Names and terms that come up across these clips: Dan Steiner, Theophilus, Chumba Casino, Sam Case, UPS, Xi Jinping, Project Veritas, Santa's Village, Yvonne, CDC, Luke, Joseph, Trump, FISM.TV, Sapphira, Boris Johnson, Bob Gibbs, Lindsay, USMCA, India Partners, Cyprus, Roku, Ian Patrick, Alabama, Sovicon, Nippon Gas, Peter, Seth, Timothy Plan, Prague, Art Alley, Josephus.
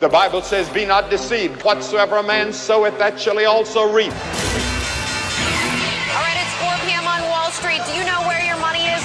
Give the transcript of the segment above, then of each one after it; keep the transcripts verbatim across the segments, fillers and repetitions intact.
The Bible says, be not deceived. Whatsoever a man soweth, that shall he also reap. All right, it's four p.m. on Wall Street. Do you know where your money is?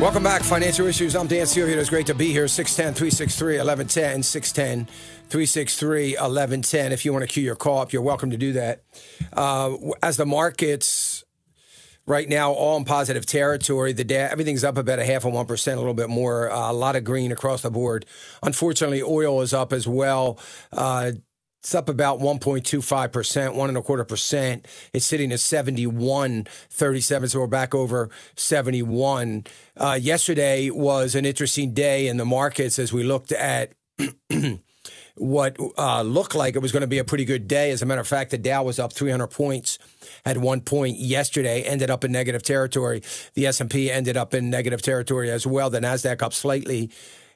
Welcome back, Financial Issues. I'm Dan Celia. It's great to be here. six one zero, three six three, one one one zero, six one zero, three six three, one one one zero. If you want to queue your call up, you're welcome to do that. Uh, as the markets right now, all in positive territory. The da- everything's up about a half of one percent, a little bit more, uh, a lot of green across the board. Unfortunately, oil is up as well. Uh, it's up about one point two five percent, one and a quarter percent. It's sitting at seventy-one thirty-seven, so we're back over seventy-one. Uh, yesterday was an interesting day in the markets as we looked at what uh, looked like it was going to be a pretty good day. As a matter of fact, the Dow was up three hundred points at one point yesterday, ended up in negative territory. The S and P ended up in negative territory as well. The NASDAQ up slightly,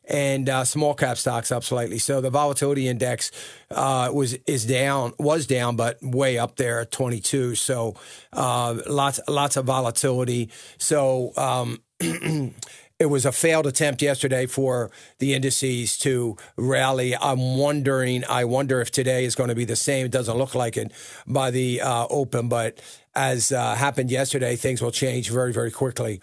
and uh, small cap stocks up slightly. So the volatility index uh, was is down, was down, but way up there at twenty-two. So uh, lots lots of volatility. So um, it was a failed attempt yesterday for the indices to rally. I'm wondering, I wonder if today is going to be the same. It doesn't look like it by the uh, open, but as uh, happened yesterday, things will change very, very quickly.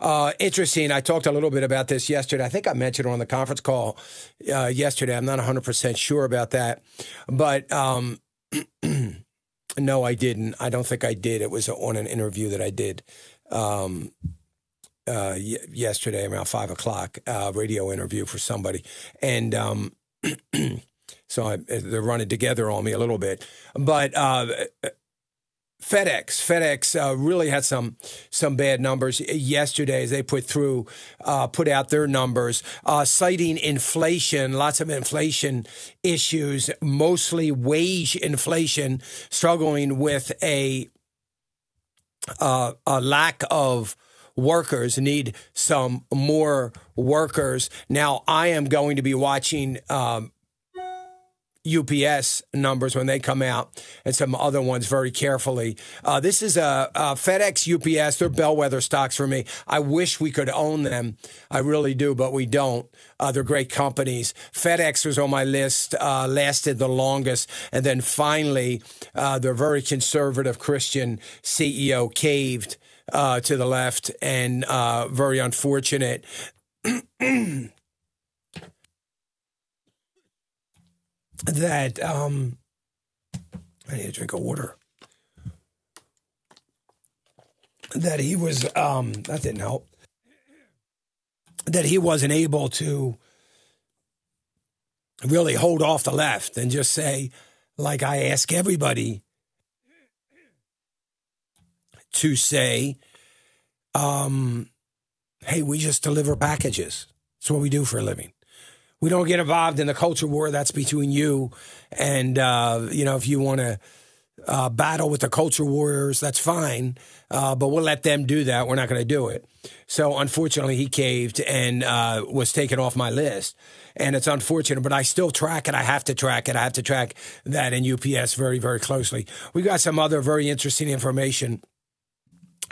Uh, interesting. I talked a little bit about this yesterday. I think I mentioned it on the conference call uh, yesterday. I'm not one hundred percent sure about that, but um, no, I didn't. I don't think I did. It was on an interview that I did. Um Uh, yesterday around five o'clock, uh, radio interview for somebody. And um, so I, they're running together on me a little bit. But uh, FedEx, FedEx uh, really had some some bad numbers yesterday as they put through, uh, put out their numbers, uh, citing inflation, lots of inflation issues, mostly wage inflation, struggling with a, uh, a lack of workers, need some more workers. Now, I am going to be watching um, U P S numbers when they come out and some other ones very carefully. Uh, this is a, a FedEx, U P S. They're bellwether stocks for me. I wish we could own them. I really do, but we don't. Uh, they're great companies. FedEx was on my list, uh, lasted the longest. And then finally, uh, their very conservative Christian C E O caved Uh, to the left, and uh, very unfortunate. that um, I need a drink of water. That he was um, that didn't help. That he wasn't able to really hold off the left and just say, like I ask everybody to say, um, hey, we just deliver packages. That's what we do for a living. We don't get involved in the culture war. That's between you and, uh, you know, if you want to uh, battle with the culture warriors, that's fine. Uh, but we'll let them do that. We're not going to do it. So unfortunately, he caved and uh, was taken off my list. And it's unfortunate, but I still track it. I have to track it. I have to track that in U P S very, very closely. We got some other very interesting information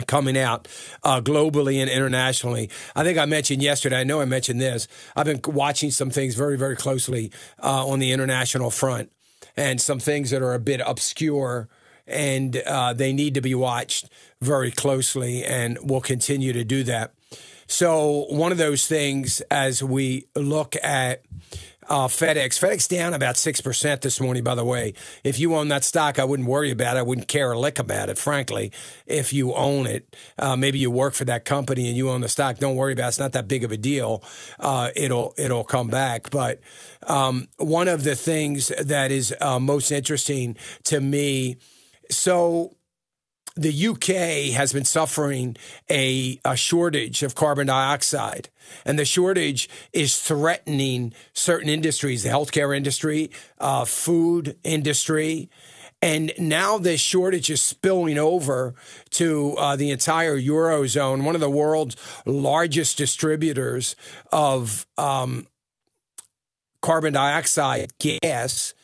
coming out uh, globally and internationally. I think I mentioned yesterday, I know I mentioned this, I've been watching some things very, very closely uh, on the international front, and some things that are a bit obscure, and uh, they need to be watched very closely, and we'll continue to do that. So one of those things, as we look at Uh, FedEx. FedEx down about six percent this morning, by the way. If you own that stock, I wouldn't worry about it. I wouldn't care a lick about it, frankly, if you own it. Uh, maybe you work for that company and you own the stock. Don't worry about it. It's not that big of a deal. Uh, it'll it'll come back. But um, one of the things that is uh, most interesting to me, so the U K has been suffering a, a shortage of carbon dioxide, and the shortage is threatening certain industries, the healthcare industry, uh, food industry. And now this shortage is spilling over to uh, the entire Eurozone, one of the world's largest distributors of um, carbon dioxide gas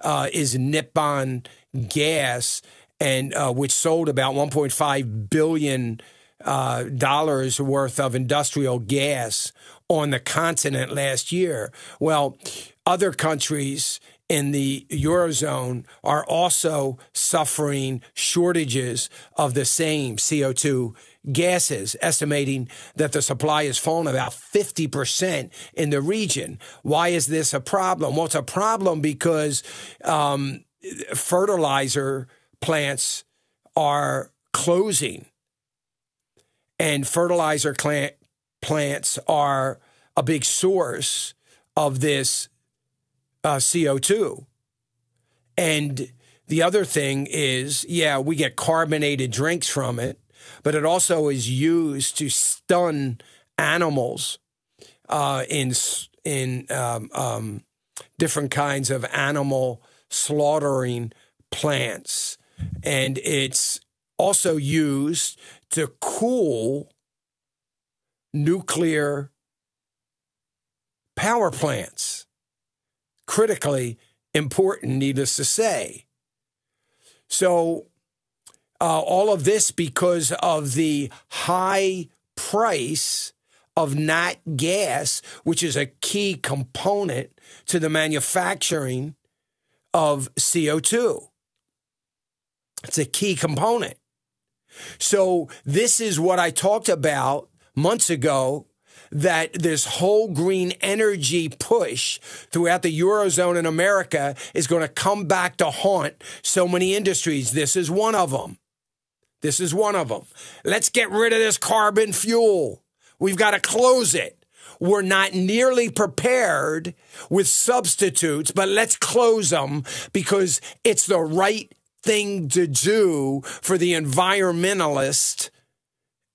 uh, is Nippon Gas, and uh, which sold about one point five billion dollars uh, dollars worth of industrial gas on the continent last year. Well, other countries in the Eurozone are also suffering shortages of the same C O two gases, estimating that the supply has fallen about fifty percent in the region. Why is this a problem? Well, it's a problem because um, fertilizer plants are closing, and fertilizer plant plants are a big source of this uh, C O two. And the other thing is, yeah, we get carbonated drinks from it, but it also is used to stun animals uh, in in um, um, different kinds of animal slaughtering plants. And it's also used to cool nuclear power plants. Critically important, needless to say. So uh, all of this because of the high price of nat gas, which is a key component to the manufacturing of C O two. It's a key component. So this is what I talked about months ago, that this whole green energy push throughout the Eurozone and America is going to come back to haunt so many industries. This is one of them. This is one of them. Let's get rid of this carbon fuel. We've got to close it. We're not nearly prepared with substitutes, but let's close them because it's the right thing to do for the environmentalist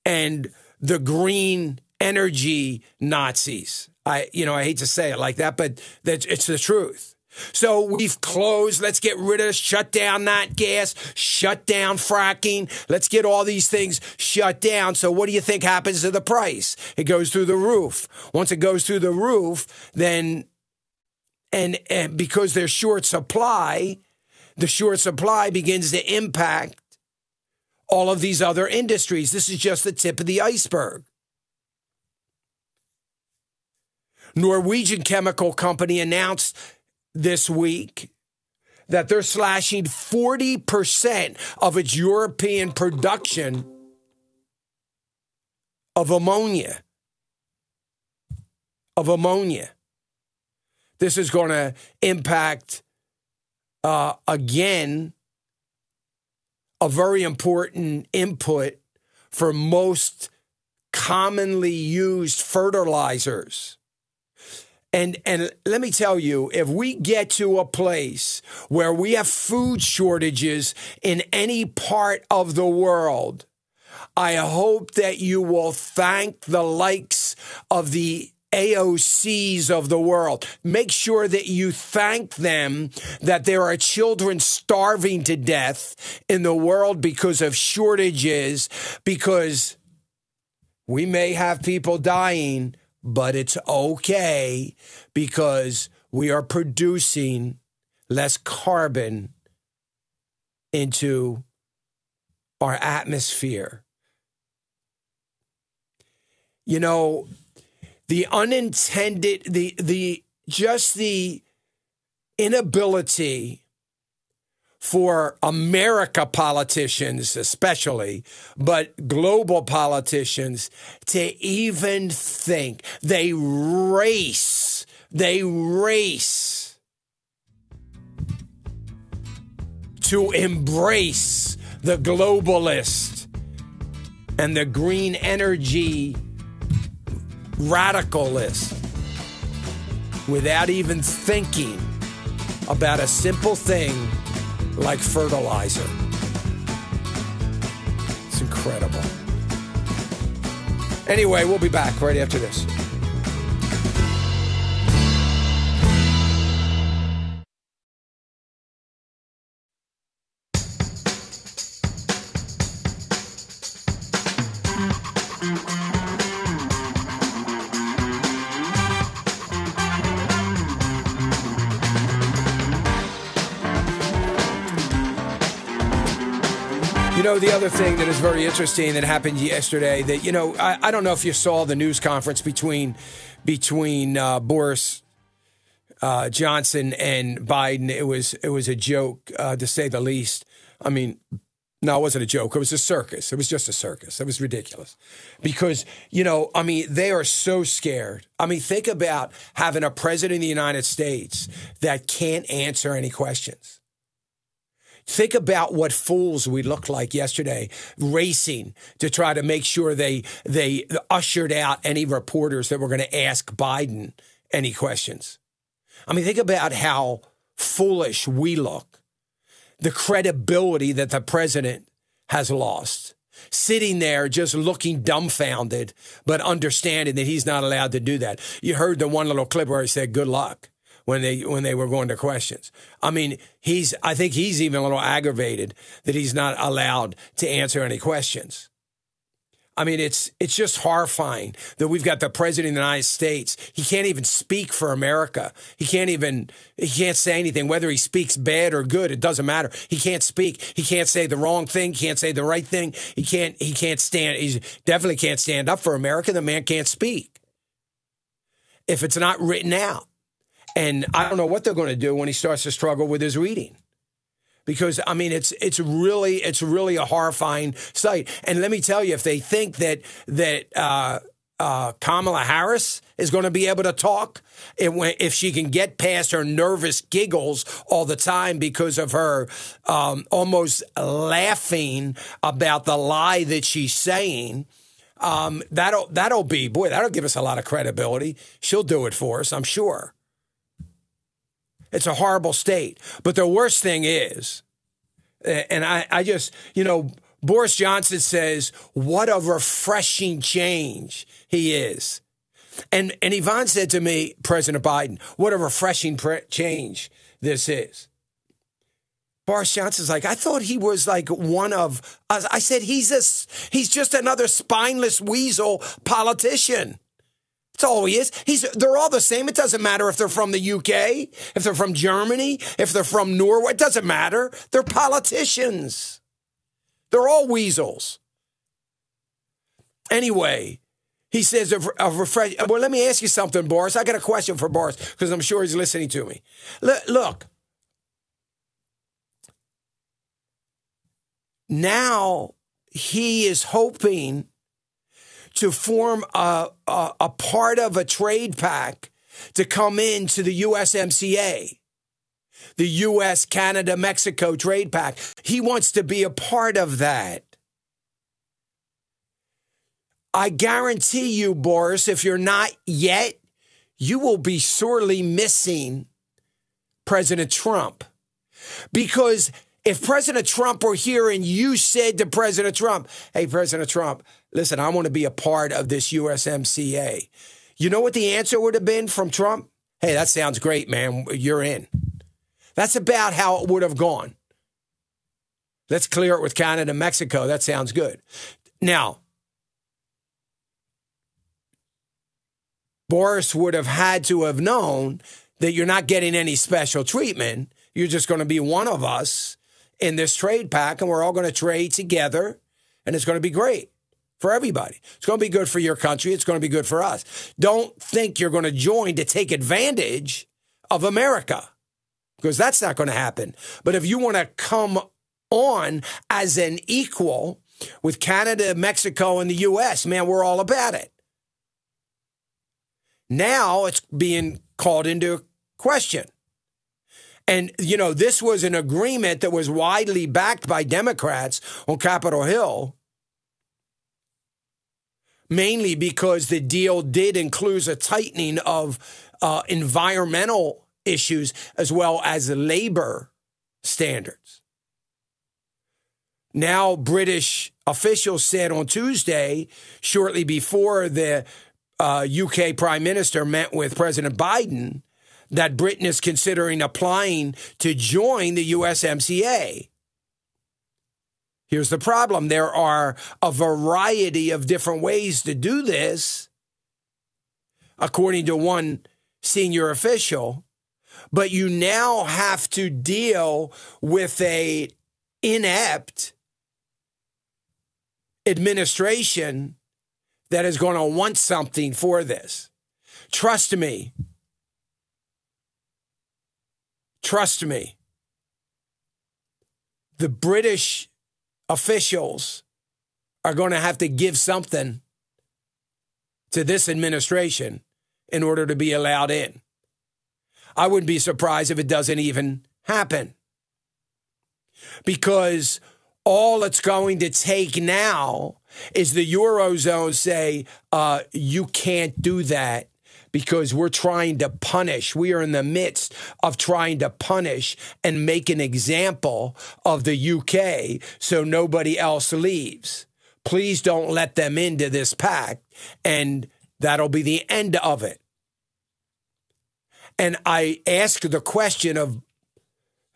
and the green energy Nazis. I, you know, I hate to say it like that, but that's, it's the truth. So we've closed. Let's get rid of, shut down that gas, shut down fracking. Let's get all these things shut down. So what do you think happens to the price? It goes through the roof. Once it goes through the roof, then, and, and because there's short supply, the short supply begins to impact all of these other industries. This is just the tip of the iceberg. Norwegian chemical company announced this week that they're slashing forty percent of its European production of ammonia. Of ammonia. This is going to impact, uh, again, a very important input for most commonly used fertilizers. And and let me tell you, if we get to a place where we have food shortages in any part of the world, I hope that you will thank the likes of the A O Cs of the world. Make sure that you thank them that there are children starving to death in the world because of shortages, because we may have people dying, but it's okay because we are producing less carbon into our atmosphere. You know, the unintended, the the just the inability for America politicians especially, but global politicians to even think. They race. They race to embrace the globalist and the green energy radicalist without even thinking about a simple thing like fertilizer. It's incredible. Anyway, we'll be back right after this. You know, the other thing that is very interesting that happened yesterday that, you know, I, I don't know if you saw the news conference between between uh, Boris uh, Johnson and Biden. It was it was a joke, uh, to say the least. I mean, no, it wasn't a joke. It was a circus. It was just a circus. It was ridiculous because, you know, I mean, they are so scared. I mean, think about having a president of the United States that can't answer any questions. Think about what fools we looked like yesterday, racing to try to make sure they they ushered out any reporters that were going to ask Biden any questions. I mean, think about how foolish we look, the credibility that the president has lost, sitting there just looking dumbfounded, but understanding that he's not allowed to do that. You heard the one little clip where he said, good luck. When they when they were going to questions. I mean, he's I think he's even a little aggravated that he's not allowed to answer any questions. I mean, it's it's just horrifying that we've got the president of the United States. He can't even speak for America. He can't even he can't say anything, whether he speaks bad or good. It doesn't matter. He can't speak. He can't say the wrong thing. He can't say the right thing. He can't he can't stand. He definitely can't stand up for America. The man can't speak if it's not written out. And I don't know what they're going to do when he starts to struggle with his reading, because, I mean, it's it's really it's really a horrifying sight. And let me tell you, if they think that that uh, uh, Kamala Harris is going to be able to talk it, if she can get past her nervous giggles all the time because of her um, almost laughing about the lie that she's saying. Um, that'll that'll be boy, that'll give us a lot of credibility. She'll do it for us, I'm sure. It's a horrible state. But the worst thing is, and I, I just, you know, Boris Johnson says, what a refreshing change he is. And and Yvonne said to me, President Biden, what a refreshing pre- change this is. Boris Johnson's like, I thought he was like one of us. I said, he's a, he's just another spineless weasel politician. That's all he is. He's, they're all the same. It doesn't matter if they're from the U K, if they're from Germany, if they're from Norway. It doesn't matter. They're politicians. They're all weasels. Anyway, he says, a, a refresh, well, let me ask you something, Boris. I got a question for Boris because I'm sure he's listening to me. L- look. Now he is hoping to form a, a a part of a trade pact to come into the U S M C A, the U S, Canada, Mexico trade pact. He wants to be a part of that. I guarantee you, Boris, if you're not yet, you will be sorely missing President Trump. Because if President Trump were here and you said to President Trump, hey, President Trump, listen, I want to be a part of this U S M C A. You know what the answer would have been from Trump? Hey, that sounds great, man. You're in. That's about how it would have gone. Let's clear it with Canada and Mexico. That sounds good. Now, Boris would have had to have known that you're not getting any special treatment. You're just going to be one of us in this trade pack, and we're all going to trade together, and it's going to be great for everybody. It's going to be good for your country. It's going to be good for us. Don't think you're going to join to take advantage of America, because that's not going to happen. But if you want to come on as an equal with Canada, Mexico, and the U S, man, we're all about it. Now it's being called into question. And, you know, this was an agreement that was widely backed by Democrats on Capitol Hill, mainly because the deal did include a tightening of uh, environmental issues as well as labor standards. Now, British officials said on Tuesday, shortly before the uh, U K Prime Minister met with President Biden, that Britain is considering applying to join the U S M C A. Here's the problem. There are a variety of different ways to do this, according to one senior official, but you now have to deal with a inept administration that is going to want something for this. Trust me. Trust me. The British officials are going to have to give something to this administration in order to be allowed in. I wouldn't be surprised if it doesn't even happen, because all it's going to take now is the Eurozone say, uh, you can't do that because we're trying to punish. We are in the midst of trying to punish and make an example of the U K so nobody else leaves. Please don't let them into this pact, and that'll be the end of it. And I asked the question of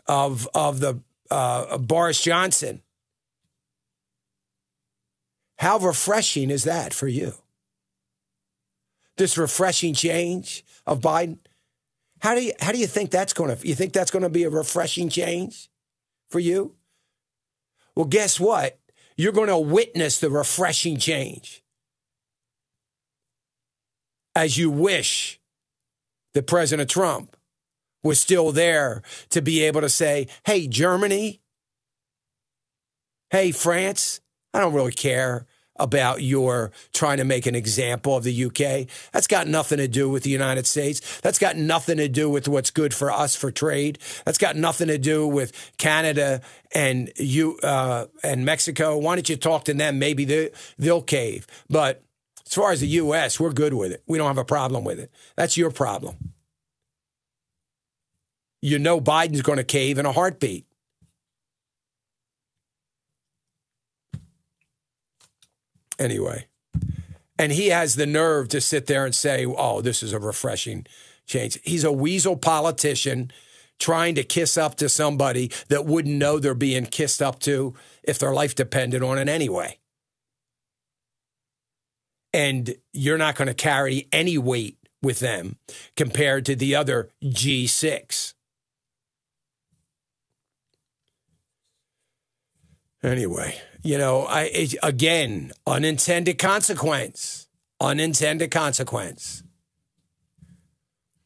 of of the uh, of Boris Johnson. How refreshing is that for you? This refreshing change of Biden. How do you how do you think that's going to you think that's going to be a refreshing change for you? Well, guess what? You're going to witness the refreshing change as you wish that President Trump was still there to be able to say, hey, Germany, hey, France, I don't really care about your trying to make an example of the U K. That's got nothing to do with the United States. That's got nothing to do with what's good for us for trade. That's got nothing to do with Canada and you uh, and Mexico. Why don't you talk to them? Maybe they, they'll cave. But as far as the U S, we're good with it. We don't have a problem with it. That's your problem. You know Biden's going to cave in a heartbeat. Anyway, and he has the nerve to sit there and say, oh, this is a refreshing change. He's a weasel politician trying to kiss up to somebody that wouldn't know they're being kissed up to if their life depended on it anyway. And you're not going to carry any weight with them compared to the other G six. Anyway, you know, I it, again, unintended consequence, unintended consequence.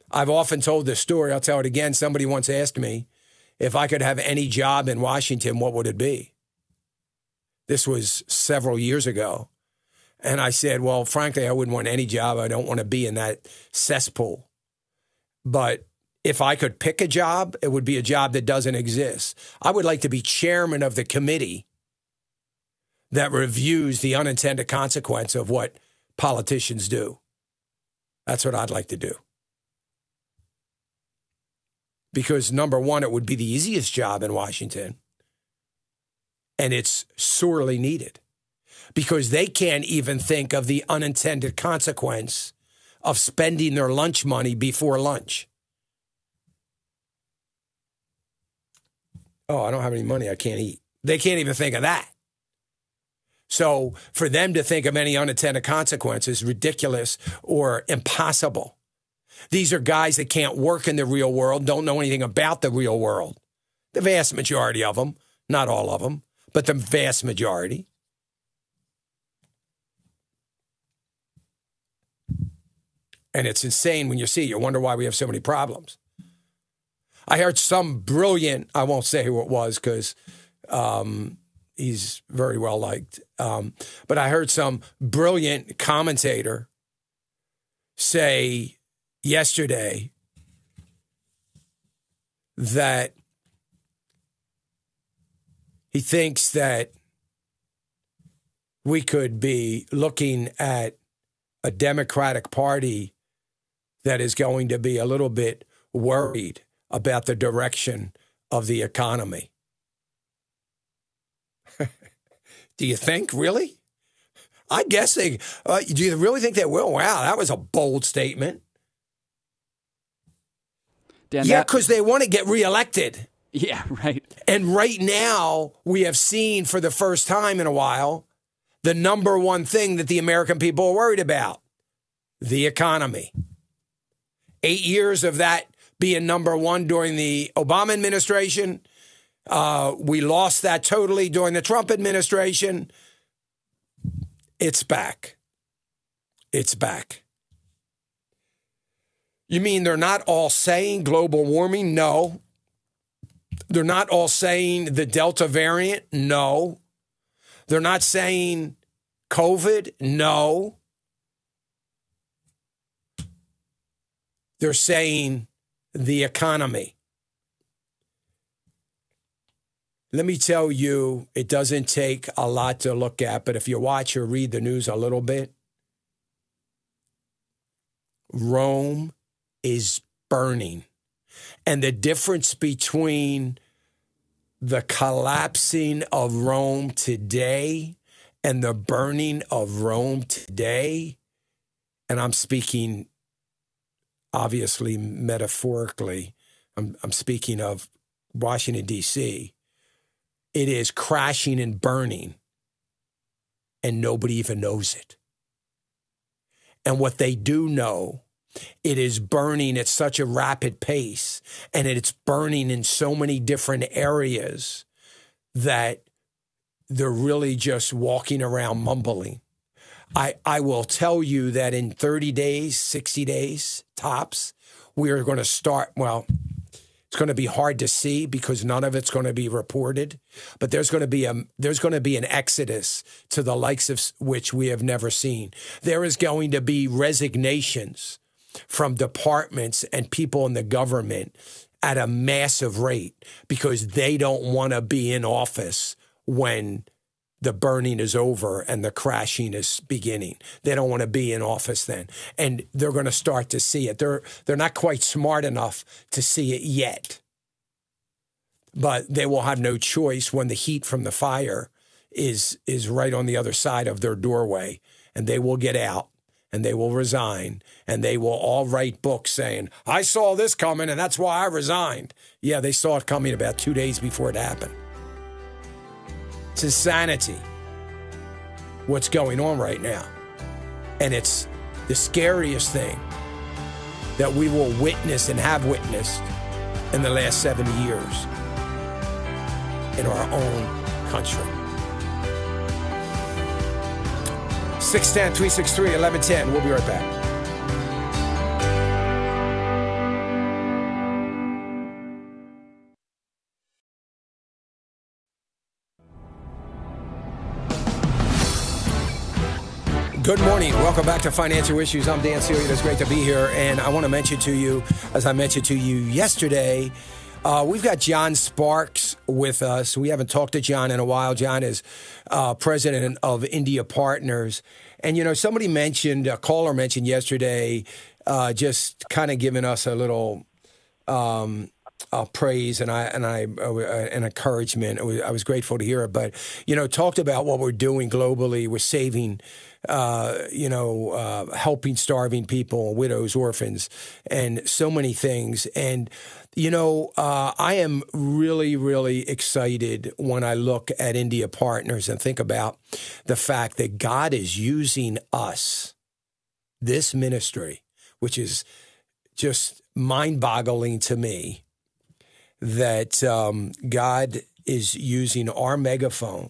I've often told this story. I'll tell it again. Somebody once asked me if I could have any job in Washington, what would it be? This was several years ago. And I said, well, frankly, I wouldn't want any job. I don't want to be in that cesspool. But if I could pick a job, it would be a job that doesn't exist. I would like to be chairman of the committee that reviews the unintended consequence of what politicians do. That's what I'd like to do. Because number one, it would be the easiest job in Washington. And it's sorely needed, because they can't even think of the unintended consequence of spending their lunch money before lunch. Oh, I don't have any money. I can't eat. They can't even think of that. So for them to think of any unintended consequences, ridiculous or impossible. These are guys that can't work in the real world, don't know anything about the real world. The vast majority of them, not all of them, but the vast majority. And it's insane when you see it. You wonder why we have so many problems. I heard some brilliant, I won't say who it was because um, he's very well liked, um, but I heard some brilliant commentator say yesterday that he thinks that we could be looking at a Democratic Party that is going to be a little bit worried about the direction of the economy. Do you think, really? I guess they, uh, do you really think they will? Wow, that was a bold statement. Dan, yeah, because that- they want to get reelected. Yeah, right. And right now, we have seen for the first time in a while, the number one thing that the American people are worried about, the economy. Eight years of that being number one during the Obama administration. Uh, we lost that totally during the Trump administration. It's back. It's back. You mean they're not all saying global warming? No. They're not all saying the Delta variant? No. They're not saying COVID? No. They're saying the economy. Let me tell you, it doesn't take a lot to look at, but if you watch or read the news a little bit, Rome is burning. And the difference between the collapsing of Rome today and the burning of Rome today, and I'm speaking obviously metaphorically, I'm, I'm speaking of Washington, D C, it is crashing and burning, and nobody even knows it. And what they do know, it is burning at such a rapid pace, and it's burning in so many different areas that they're really just walking around mumbling. I, I will tell you that in thirty days, sixty days, tops, we are going to start, well, it's going to be hard to see because none of it's going to be reported, but there's going to be a, there's going to be an exodus to the likes of which we have never seen. There is going to be resignations from departments and people in the government at a massive rate because they don't want to be in office when the burning is over and the crashing is beginning. They don't want to be in office then. And they're going to start to see it. They're, they're not quite smart enough to see it yet. But they will have no choice when the heat from the fire is, is right on the other side of their doorway. And they will get out. And they will resign, and they will all write books saying, I saw this coming, and that's why I resigned. Yeah, they saw it coming about two days before it happened. It's insanity, what's going on right now. And it's the scariest thing that we will witness and have witnessed in the last seventy years in our own country. six one zero, three six three, one one one zero. We'll be right back. Good morning. Welcome back to Financial Issues. I'm Dan Celia. It's great to be here. And I want to mention to you, as I mentioned to you yesterday, Uh, we've got John Sparks with us. We haven't talked to John in a while. John is uh, president of India Partners. And, you know, somebody mentioned, a caller mentioned yesterday, uh, just kind of giving us a little um, uh, praise and I and I uh, an encouragement. I was grateful to hear it. But you know, talked about what we're doing globally. We're saving. Uh, you know, uh, helping starving people, widows, orphans, and so many things. And, you know, uh, I am really, really excited when I look at India Partners and think about the fact that God is using us, this ministry, which is just mind-boggling to me, that um, God is using our megaphone.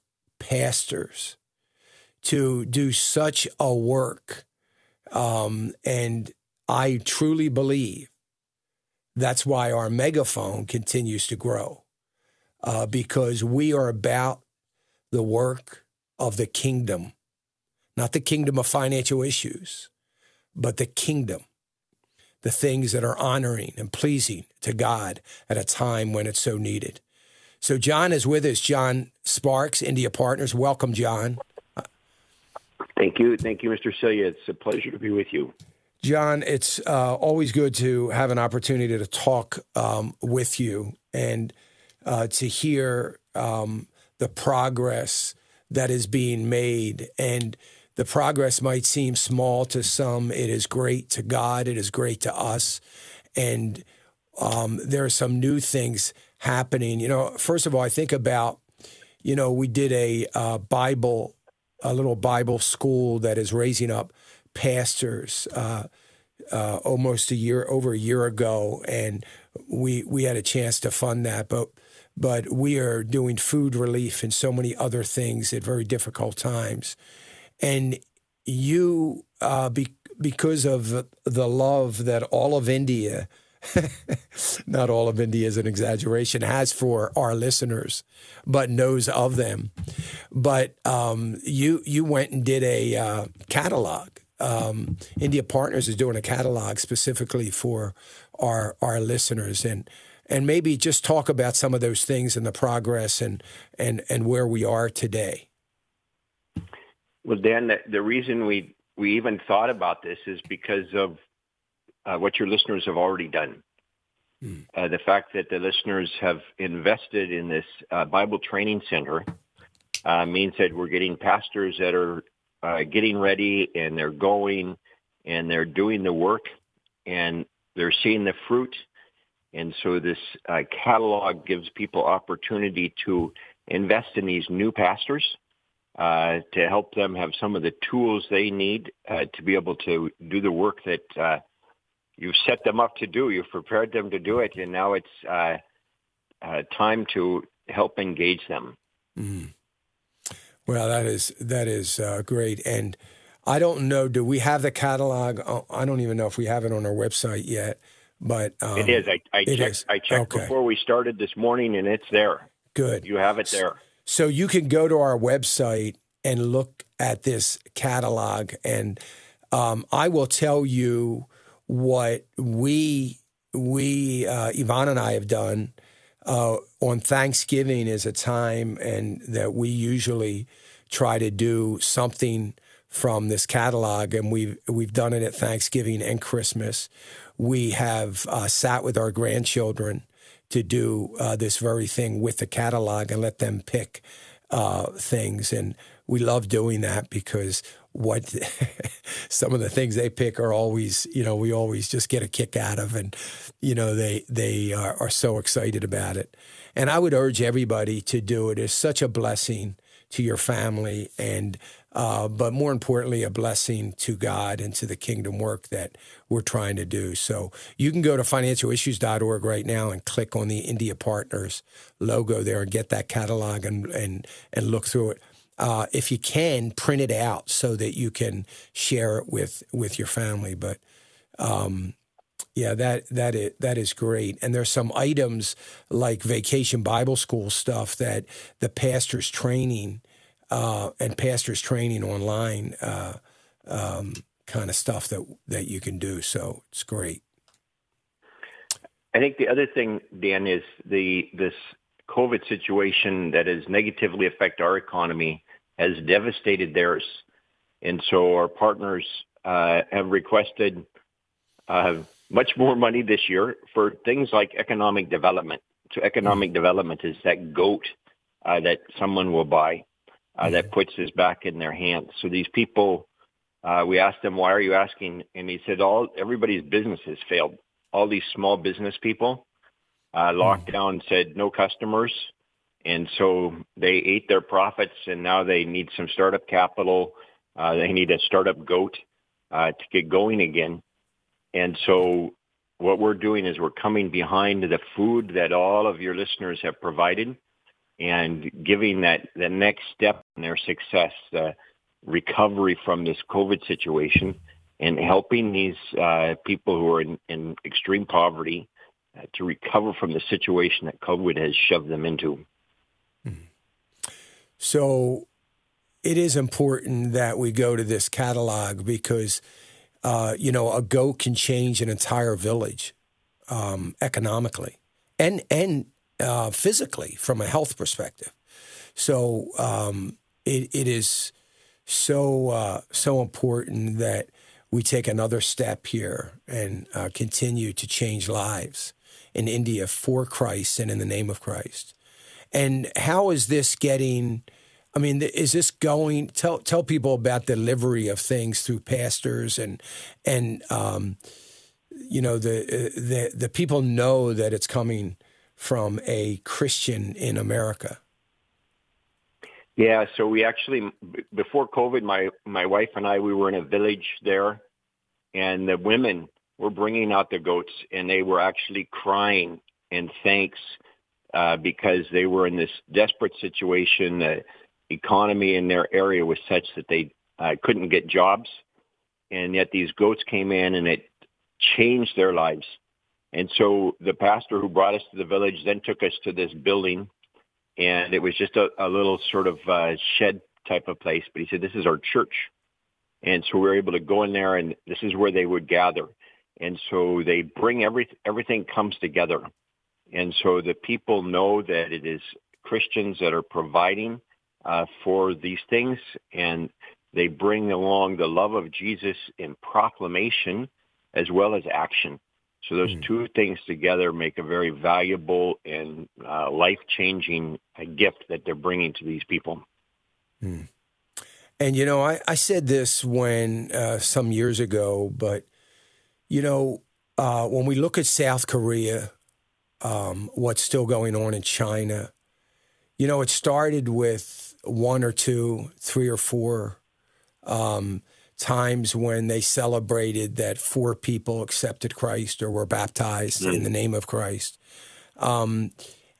pastors, to do such a work. Um, and I truly believe that's why our megaphone continues to grow, uh, because we are about the work of the kingdom, not the kingdom of financial issues, but the kingdom, the things that are honoring and pleasing to God at a time when it's so needed. So John is with us, John Sparks, India Partners. Welcome, John. Thank you. Thank you, Mister Celia. It's a pleasure to be with you. John, it's uh, always good to have an opportunity to talk um, with you and uh, to hear um, the progress that is being made. And the progress might seem small to some. It is great to God. It is great to us. And um, there are some new things happening. You know, first of all, I think about, you know, we did a uh, Bible, a little Bible school that is raising up pastors uh, uh, almost a year, over a year ago, and we we had a chance to fund that. But but we are doing food relief and so many other things at very difficult times. And you, uh, be, because of the love that all of India, not all of India is an exaggeration, has for our listeners, but knows of them. But um, you you went and did a uh, catalog. Um, India Partners is doing a catalog specifically for our our listeners, and and maybe just talk about some of those things and the progress and and and where we are today. Well, Dan, the, the reason we, we even thought about this is because of uh, what your listeners have already done. Mm. Uh, the fact that the listeners have invested in this uh, Bible training center uh, means that we're getting pastors that are uh, getting ready, and they're going and they're doing the work, and they're seeing the fruit. And so this uh, catalog gives people opportunity to invest in these new pastors, Uh, to help them have some of the tools they need uh, to be able to do the work that uh, you've set them up to do. You've prepared them to do it, and now it's uh, uh, time to help engage them. Mm. Well, that is that is uh, great. And I don't know, do we have the catalog? I don't even know if we have it on our website yet. But um, it is. I, I it checked, is. I checked okay. before we started this morning, and it's there. Good. You have it there. So you can go to our website and look at this catalog. And um, I will tell you what we, we uh, Yvonne and I have done uh, on Thanksgiving is a time and that we usually try to do something from this catalog, and we've, we've done it at Thanksgiving and Christmas. We have uh, sat with our grandchildren to do uh, this very thing with the catalog and let them pick uh, things. And we love doing that because what some of the things they pick are always, you know, we always just get a kick out of, and, you know, they, they are, are so excited about it. And I would urge everybody to do it. It's such a blessing to your family, and uh, but more importantly, a blessing to God and to the kingdom work that we're trying to do. So you can go to financial issues dot org right now and click on the India Partners logo there and get that catalog and and, and look through it. Uh, if you can, print it out so that you can share it with, with your family. But um, yeah, that that is, that is great. And there's some items like Vacation Bible School stuff that the pastor's training uh, and pastor's training online uh, um, kind of stuff that, that you can do. So it's great. I think the other thing, Dan, is the this COVID situation that has negatively affected our economy has devastated theirs. And so our partners uh, have requested uh, much more money this year for things like economic development. So economic mm-hmm. development is that goat uh, that someone will buy uh, mm-hmm. that puts this back in their hands. So these people, uh, we asked them, why are you asking? And he said, all everybody's business has failed. All these small business people Uh, lockdown said no customers, and so they ate their profits, and now they need some startup capital. Uh, they need a startup goat uh, to get going again. And so what we're doing is we're coming behind the food that all of your listeners have provided and giving that the next step in their success, the recovery from this COVID situation, and helping these uh, people who are in, in extreme poverty to recover from the situation that COVID has shoved them into. So it is important that we go to this catalog because, uh, you know, a goat can change an entire village um, economically and, and uh, physically from a health perspective. So um, it, it is so, uh, so important that we take another step here and uh, continue to change lives in India for Christ and in the name of Christ. And how is this getting, I mean, is this going, tell tell people about delivery of things through pastors and, and um, you know, the, the the people know that it's coming from a Christian in America. Yeah, so we actually, before COVID, my, my wife and I, we were in a village there, and the women were bringing out their goats, and they were actually crying in thanks uh, because they were in this desperate situation. The economy in their area was such that they uh, couldn't get jobs, and yet these goats came in, and it changed their lives. And so the pastor who brought us to the village then took us to this building, and it was just a, a little sort of uh, shed type of place. But he said, this is our church. And so we were able to go in there, and this is where they would gather. And so they bring every, everything comes together. And so the people know that it is Christians that are providing uh, for these things. And they bring along the love of Jesus in proclamation as well as action. So those mm-hmm. two things together make a very valuable and uh, life-changing uh, gift that they're bringing to these people. Mm. And, you know, I, I said this when uh, some years ago, but, you know, uh, when we look at South Korea, um, what's still going on in China, you know, it started with one or two, three or four um times when they celebrated that four people accepted Christ or were baptized mm. in the name of Christ. Um,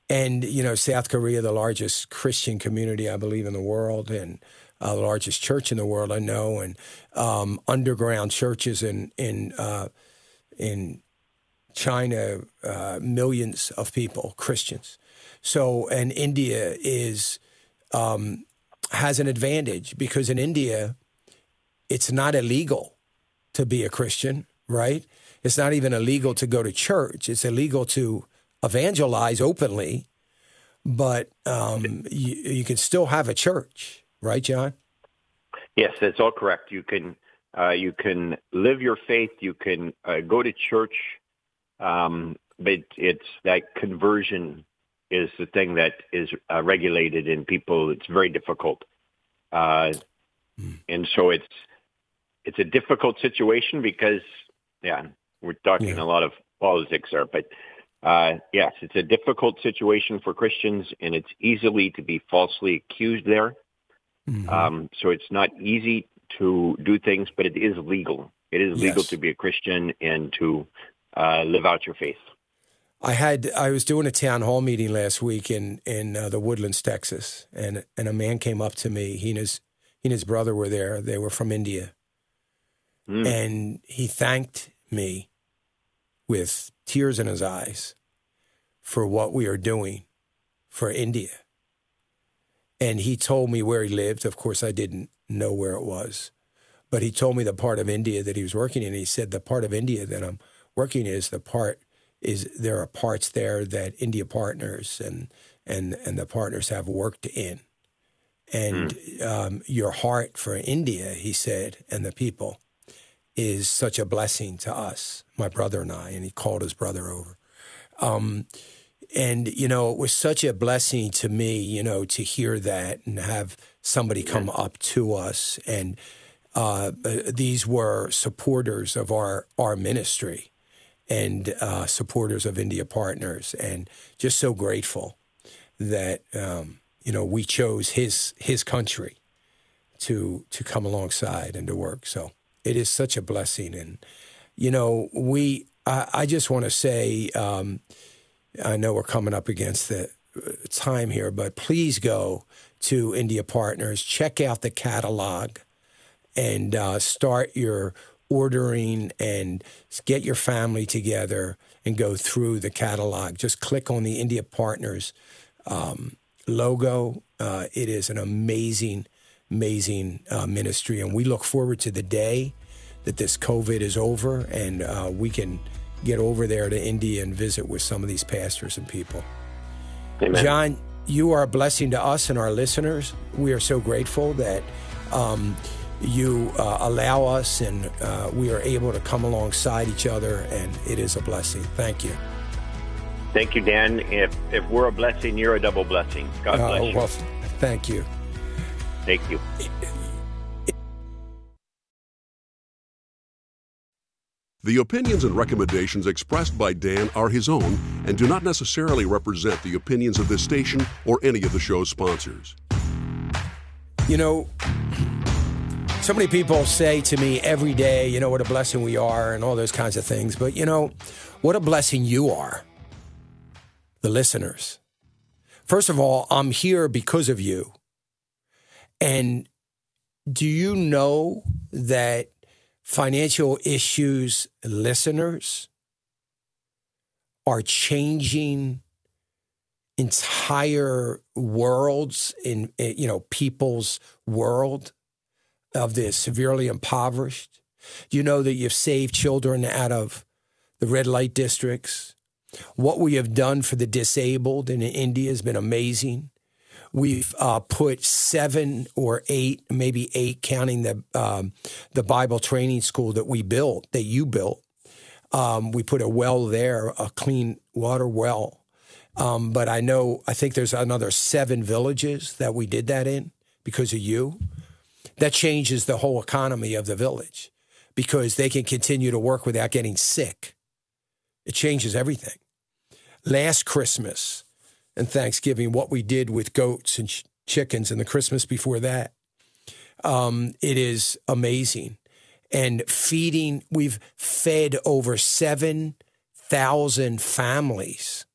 and, you know, South Korea, the largest Christian community, I believe, in the world, and uh, the largest church in the world, I know, and um, underground churches in in, uh, in China, uh, millions of people, Christians. So, and India is um, has an advantage because in India, it's not illegal to be a Christian, right? It's not even illegal to go to church. It's illegal to evangelize openly, but um, you, you can still have a church, right, John? Yes, that's all correct. You can uh, you can live your faith. You can uh, go to church, um, but it's that conversion is the thing that is uh, regulated in people. It's very difficult, uh, mm. and so it's it's a difficult situation because yeah, we're talking yeah. a lot of politics there, but. Uh, yes, it's a difficult situation for Christians, and it's easily to be falsely accused there. Mm-hmm. Um, so it's not easy to do things, but it is legal. It is legal yes. to be a Christian and to uh, live out your faith. I had I was doing a town hall meeting last week in in uh, the Woodlands, Texas, and and a man came up to me. He and his he and his brother were there. They were from India, mm. and he thanked me with tears in his eyes for what we are doing for India. And he told me where he lived. Of course, I didn't know where it was, but he told me the part of India that he was working in. He said, the part of India that I'm working is the part is there are parts there that India Partners and, and, and the partners have worked in. And mm. um, your heart for India, he said, and the people is such a blessing to us, my brother and I, and he called his brother over. Um, and, you know, it was such a blessing to me, you know, to hear that and have somebody come up to us. And uh, these were supporters of our, our ministry and uh, supporters of India Partners, and just so grateful that, um, you know, we chose his his country to to come alongside and to work. So it is such a blessing. And, you know, we, I, I just want to say, um, I know we're coming up against the time here, but please go to India Partners, check out the catalog, and uh, start your ordering and get your family together and go through the catalog. Just click on the India Partners um, logo. Uh, it is an amazing amazing uh, ministry, and we look forward to the day that this COVID is over and uh, we can get over there to India and visit with some of these pastors and people. Amen. John, you are a blessing to us and our listeners. We are so grateful that um, you uh, allow us, and uh, we are able to come alongside each other, and it is a blessing. Thank you. Thank you, Dan. If, if we're a blessing, you're a double blessing. God bless uh, you. Well, thank you. Thank you. The opinions and recommendations expressed by Dan are his own and do not necessarily represent the opinions of this station or any of the show's sponsors. You know, so many people say to me every day, you know, what a blessing we are and all those kinds of things. But, you know, what a blessing you are, the listeners. First of all, I'm here because of you. And do you know that financial issues listeners are changing entire worlds in, you know, people's world of the severely impoverished? Do you know that you've saved children out of the red light districts? What we have done for the disabled in India has been amazing. We've uh, put seven or eight, maybe eight, counting the um, the Bible training school that we built, that you built. Um, we put a well there, a clean water well. Um, but I know, I think there's another seven villages that we did that in because of you. That changes the whole economy of the village because they can continue to work without getting sick. It changes everything. Last Christmas and Thanksgiving, what we did with goats and ch- chickens and the Christmas before that. Um, it is amazing. And feeding, we've fed over seven thousand families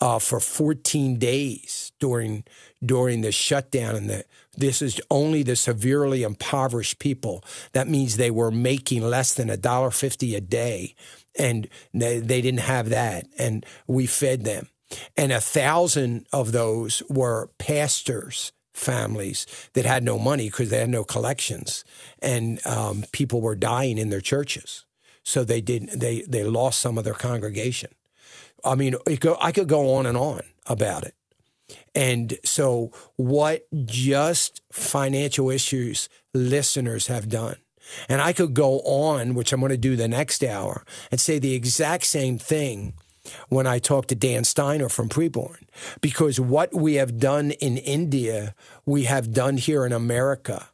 uh, for fourteen days during during the shutdown. And the, this is only the severely impoverished people. That means they were making less than one dollar fifty a day, and they, they didn't have that. And we fed them. And a thousand of those were pastors' families that had no money because they had no collections, and um, people were dying in their churches. So they didn't. They they lost some of their congregation. I mean, it go, I could go on and on about it. And so, what just financial issues listeners have done, and I could go on, which I'm going to do the next hour, and say the exact same thing when I talk to Dan Steiner from Preborn, because what we have done in India, we have done here in America.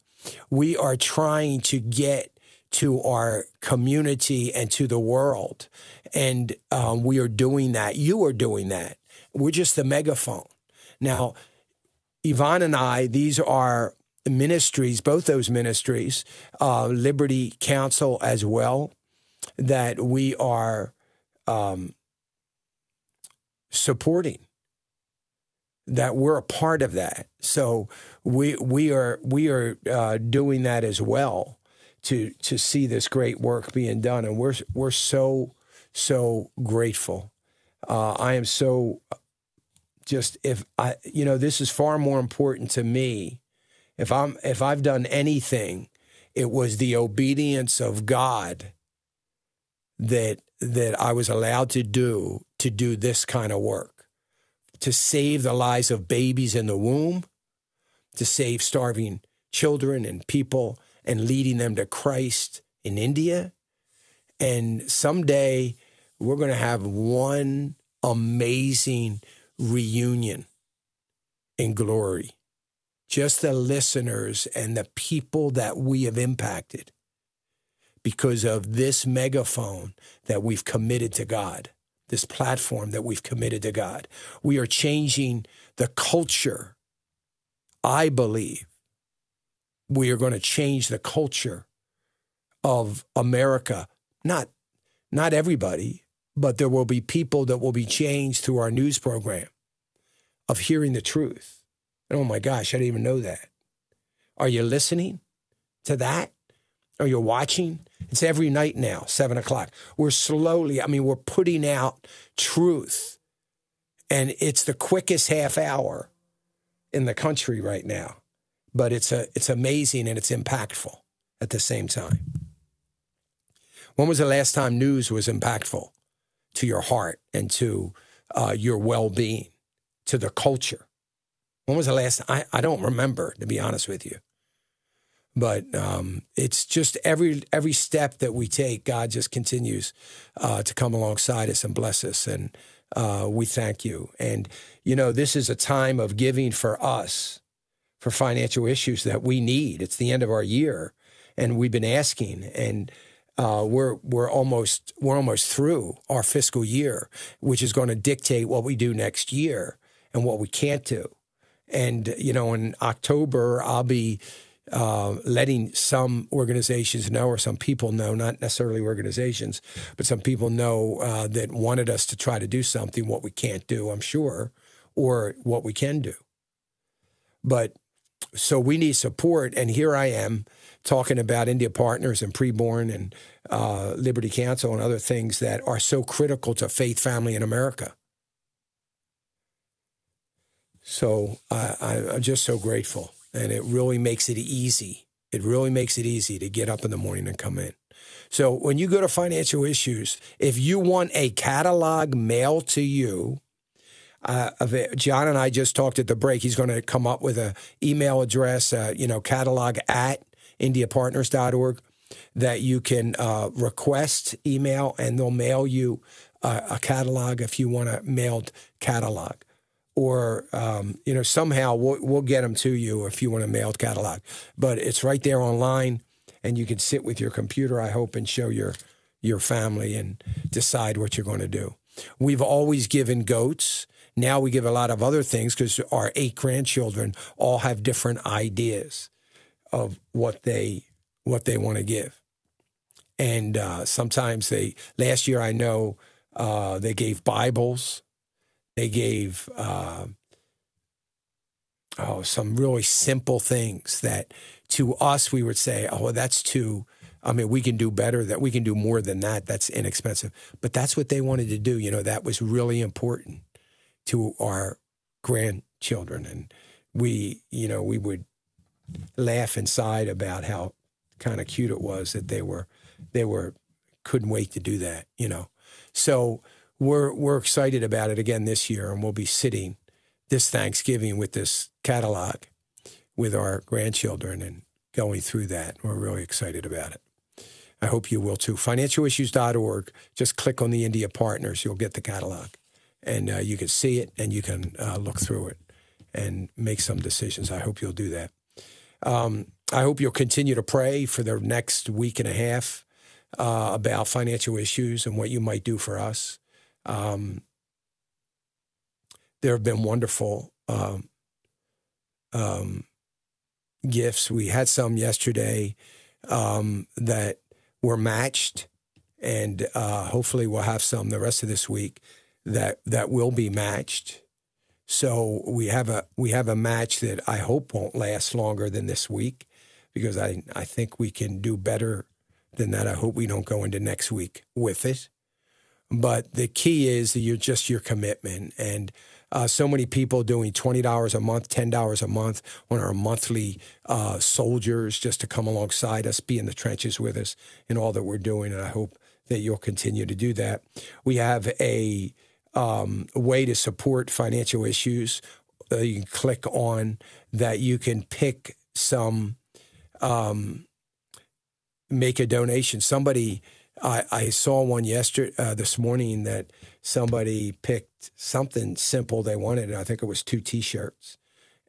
We are trying to get to our community and to the world, and um, we are doing that. You are doing that. We're just the megaphone. Now, Yvonne and I, these are ministries, both those ministries, uh, Liberty Council as well, that we are um, supporting, that we're a part of that. So we we are we are uh, doing that as well to to see this great work being done, and we're we're so so grateful. Uh, I am so. Just if I, you know, this is far more important to me. If I'm, if I've done anything, it was the obedience of God that that I was allowed to do to do this kind of work, to save the lives of babies in the womb, to save starving children and people, and leading them to Christ in India. And someday we're going to have one amazing reunion in glory. Just the listeners and the people that we have impacted because of this megaphone that we've committed to God, this platform that we've committed to God. We are changing the culture. I believe we are going to change the culture of America. Not, not everybody, but there will be people that will be changed through our news program of hearing the truth. And oh my gosh, I didn't even know that. Are you listening to that? Are you watching? It's every night now, seven o'clock. We're slowly, I mean, we're putting out truth. And it's the quickest half hour in the country right now. But it's a, it's amazing and it's impactful at the same time. When was the last time news was impactful to your heart and to uh, your well-being, to the culture? When was the last time? I, I don't remember, to be honest with you. But um, it's just every every step that we take, God just continues uh, to come alongside us and bless us. And uh, we thank you. And, you know, this is a time of giving for us, for financial issues that we need. It's the end of our year, and we've been asking, and Uh, we're we're almost we're almost through our fiscal year, which is going to dictate what we do next year and what we can't do. And you know, in October, I'll be uh, letting some organizations know, or some people know, not necessarily organizations, but some people know uh, that wanted us to try to do something what we can't do, I'm sure, or what we can do. But so we need support, and here I am, talking about India Partners and Preborn and uh, Liberty Council and other things that are so critical to faith, family, in America. So uh, I, I'm just so grateful. And it really makes it easy. It really makes it easy to get up in the morning and come in. So when you go to financial issues, if you want a catalog mailed to you, Uh, John and I just talked at the break. He's going to come up with an email address, uh, you know, catalog at india partners dot org, that you can uh, request email, and they'll mail you uh, a catalog if you want a mailed catalog. Or, um, you know, somehow we'll, we'll get them to you if you want a mailed catalog. But it's right there online, and you can sit with your computer, I hope, and show your, your family and decide what you're going to do. We've always given goats. Now we give a lot of other things because our eight grandchildren all have different ideas of what they what they want to give. And uh, sometimes they, last year I know uh, they gave Bibles. They gave uh, oh some really simple things that to us we would say, oh, well, that's too, I mean, we can do better, that we can do more than that. That's inexpensive. But that's what they wanted to do. You know, that was really important to our grandchildren, and we, you know, we would laugh inside about how kind of cute it was that they were, they were, couldn't wait to do that, you know. So we're, we're excited about it again this year, and we'll be sitting this Thanksgiving with this catalog with our grandchildren and going through that. We're really excited about it. I hope you will too. financial issues dot org. Just click on the India Partners. You'll get the catalog, and uh, you can see it, and you can uh, look through it and make some decisions. I hope you'll do that. Um, I hope you'll continue to pray for the next week and a half uh, about financial issues and what you might do for us. Um, there have been wonderful um, um, gifts. We had some yesterday um, that were matched, and uh, hopefully we'll have some the rest of this week that that will be matched. So we have a we have a match that I hope won't last longer than this week, because I I think we can do better than that. I hope we don't go into next week with it. But the key is that you're just your commitment, and uh, so many people doing twenty dollars a month, ten dollars a month on our monthly uh, soldiers just to come alongside us, be in the trenches with us in all that we're doing. And I hope that you'll continue to do that. We have a Um, a way to support financial issues. Uh, you can click on that. You can pick some, um, make a donation. Somebody, I, I saw one yesterday, uh, this morning, that somebody picked something simple they wanted. And I think it was two T-shirts.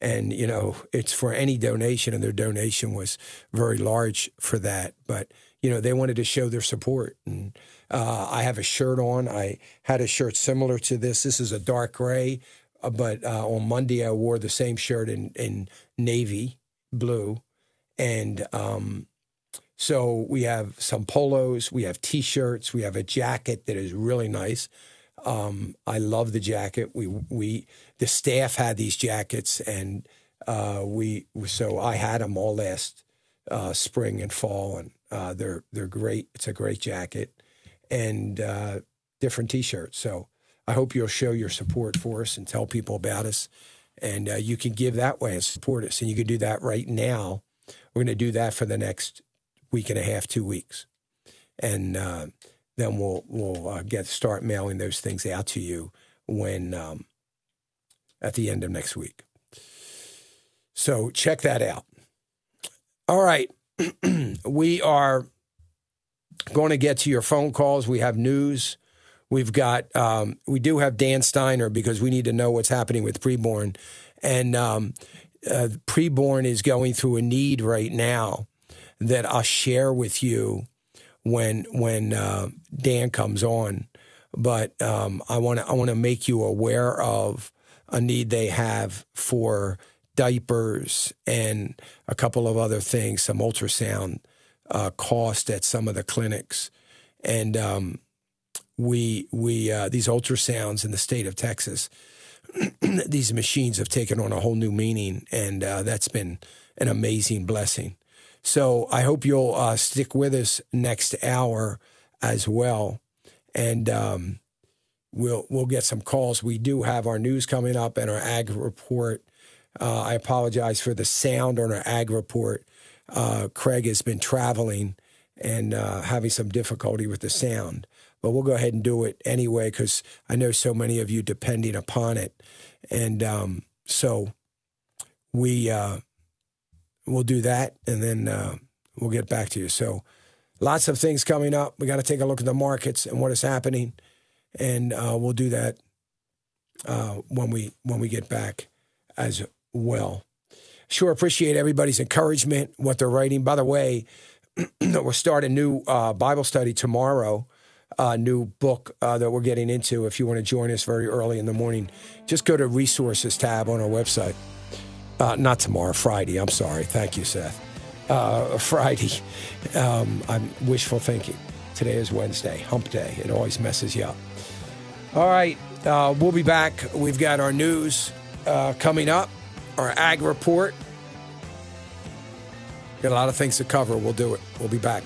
And, you know, it's for any donation, and their donation was very large for that. But, you know, they wanted to show their support. And uh, I have a shirt on. I had a shirt similar to this. This is a dark gray, uh, but uh, on Monday I wore the same shirt in, in navy blue. And um, so we have some polos. We have T-shirts. We have a jacket that is really nice. Um, I love the jacket. We we the staff had these jackets, and uh, we so I had them all last uh, spring and fall, and Uh, they're they're great. It's a great jacket, and uh, different T-shirts. So I hope you'll show your support for us and tell people about us. And uh, you can give that way and support us. And you can do that right now. We're going to do that for the next week and a half, two weeks, and uh, then we'll we'll uh, get start mailing those things out to you when um, at the end of next week. So check that out. All right. We are going to get to your phone calls. We have news. We've got, um, we do have Dan Steiner, because we need to know what's happening with Preborn. And um, uh, Preborn is going through a need right now that I'll share with you when when uh, Dan comes on. But um, I want to I want to make you aware of a need they have for diapers and a couple of other things, some ultrasound uh, cost at some of the clinics. And um, we, we uh, these ultrasounds in the state of Texas, these machines have taken on a whole new meaning, and uh, that's been an amazing blessing. So I hope you'll uh, stick with us next hour as well. And um, we'll, we'll get some calls. We do have our news coming up and our ag report. Uh, I apologize for the sound on our ag report. Uh, Craig has been traveling and uh, having some difficulty with the sound. But we'll go ahead and do it anyway, because I know so many of you depending upon it. And um, so we, uh, we'll do that, and then uh, we'll get back to you. So lots of things coming up. We got to take a look at the markets and what is happening. And uh, we'll do that uh, when we when we get back as well. Sure appreciate everybody's encouragement, what they're writing. By the way, we'll start a new uh, Bible study tomorrow, a new book uh, that we're getting into. If you want to join us very early in the morning, just go to resources tab on our website. Uh, not tomorrow, Friday. I'm sorry. Thank you, Seth. Uh, Friday. Um, I'm wishful thinking. Today is Wednesday, hump day. It always messes you up. All right. Uh, we'll be back. We've got our news Uh, coming up, our ag report. Got a lot of things to cover. We'll do it. We'll be back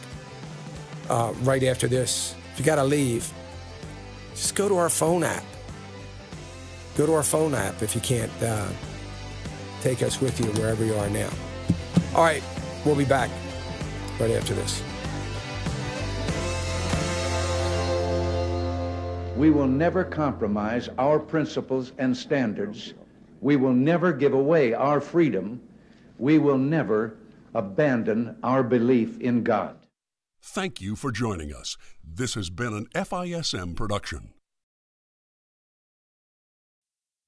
uh, right after this. If you got to leave, just go to our phone app. Go to our phone app if you can't uh, take us with you wherever you are now. All right, we'll be back right after this. We will never compromise our principles and standards. We will never give away our freedom. We will never abandon our belief in God. Thank you for joining us. This has been an F I S M production.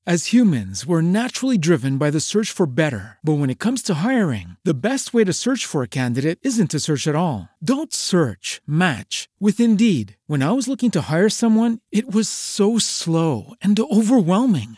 As humans, we're naturally driven by the search for better. But when it comes to hiring, the best way to search for a candidate isn't to search at all. Don't search, match with Indeed. When I was looking to hire someone, it was so slow and overwhelming.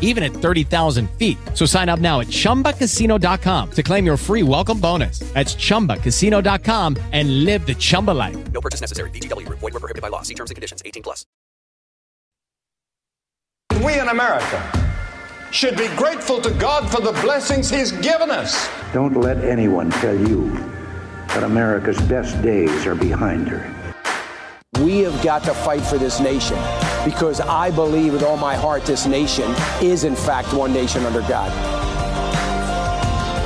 even at thirty thousand feet. So sign up now at Chumba Casino dot com to claim your free welcome bonus. That's Chumba Casino dot com and live the Chumba life. No purchase necessary. V G W. Void where prohibited by law. See terms and conditions. eighteen plus. We in America should be grateful to God for the blessings He's given us. Don't let anyone tell you that America's best days are behind her. We have got to fight for this nation, because I believe with all my heart this nation is, in fact, one nation under God.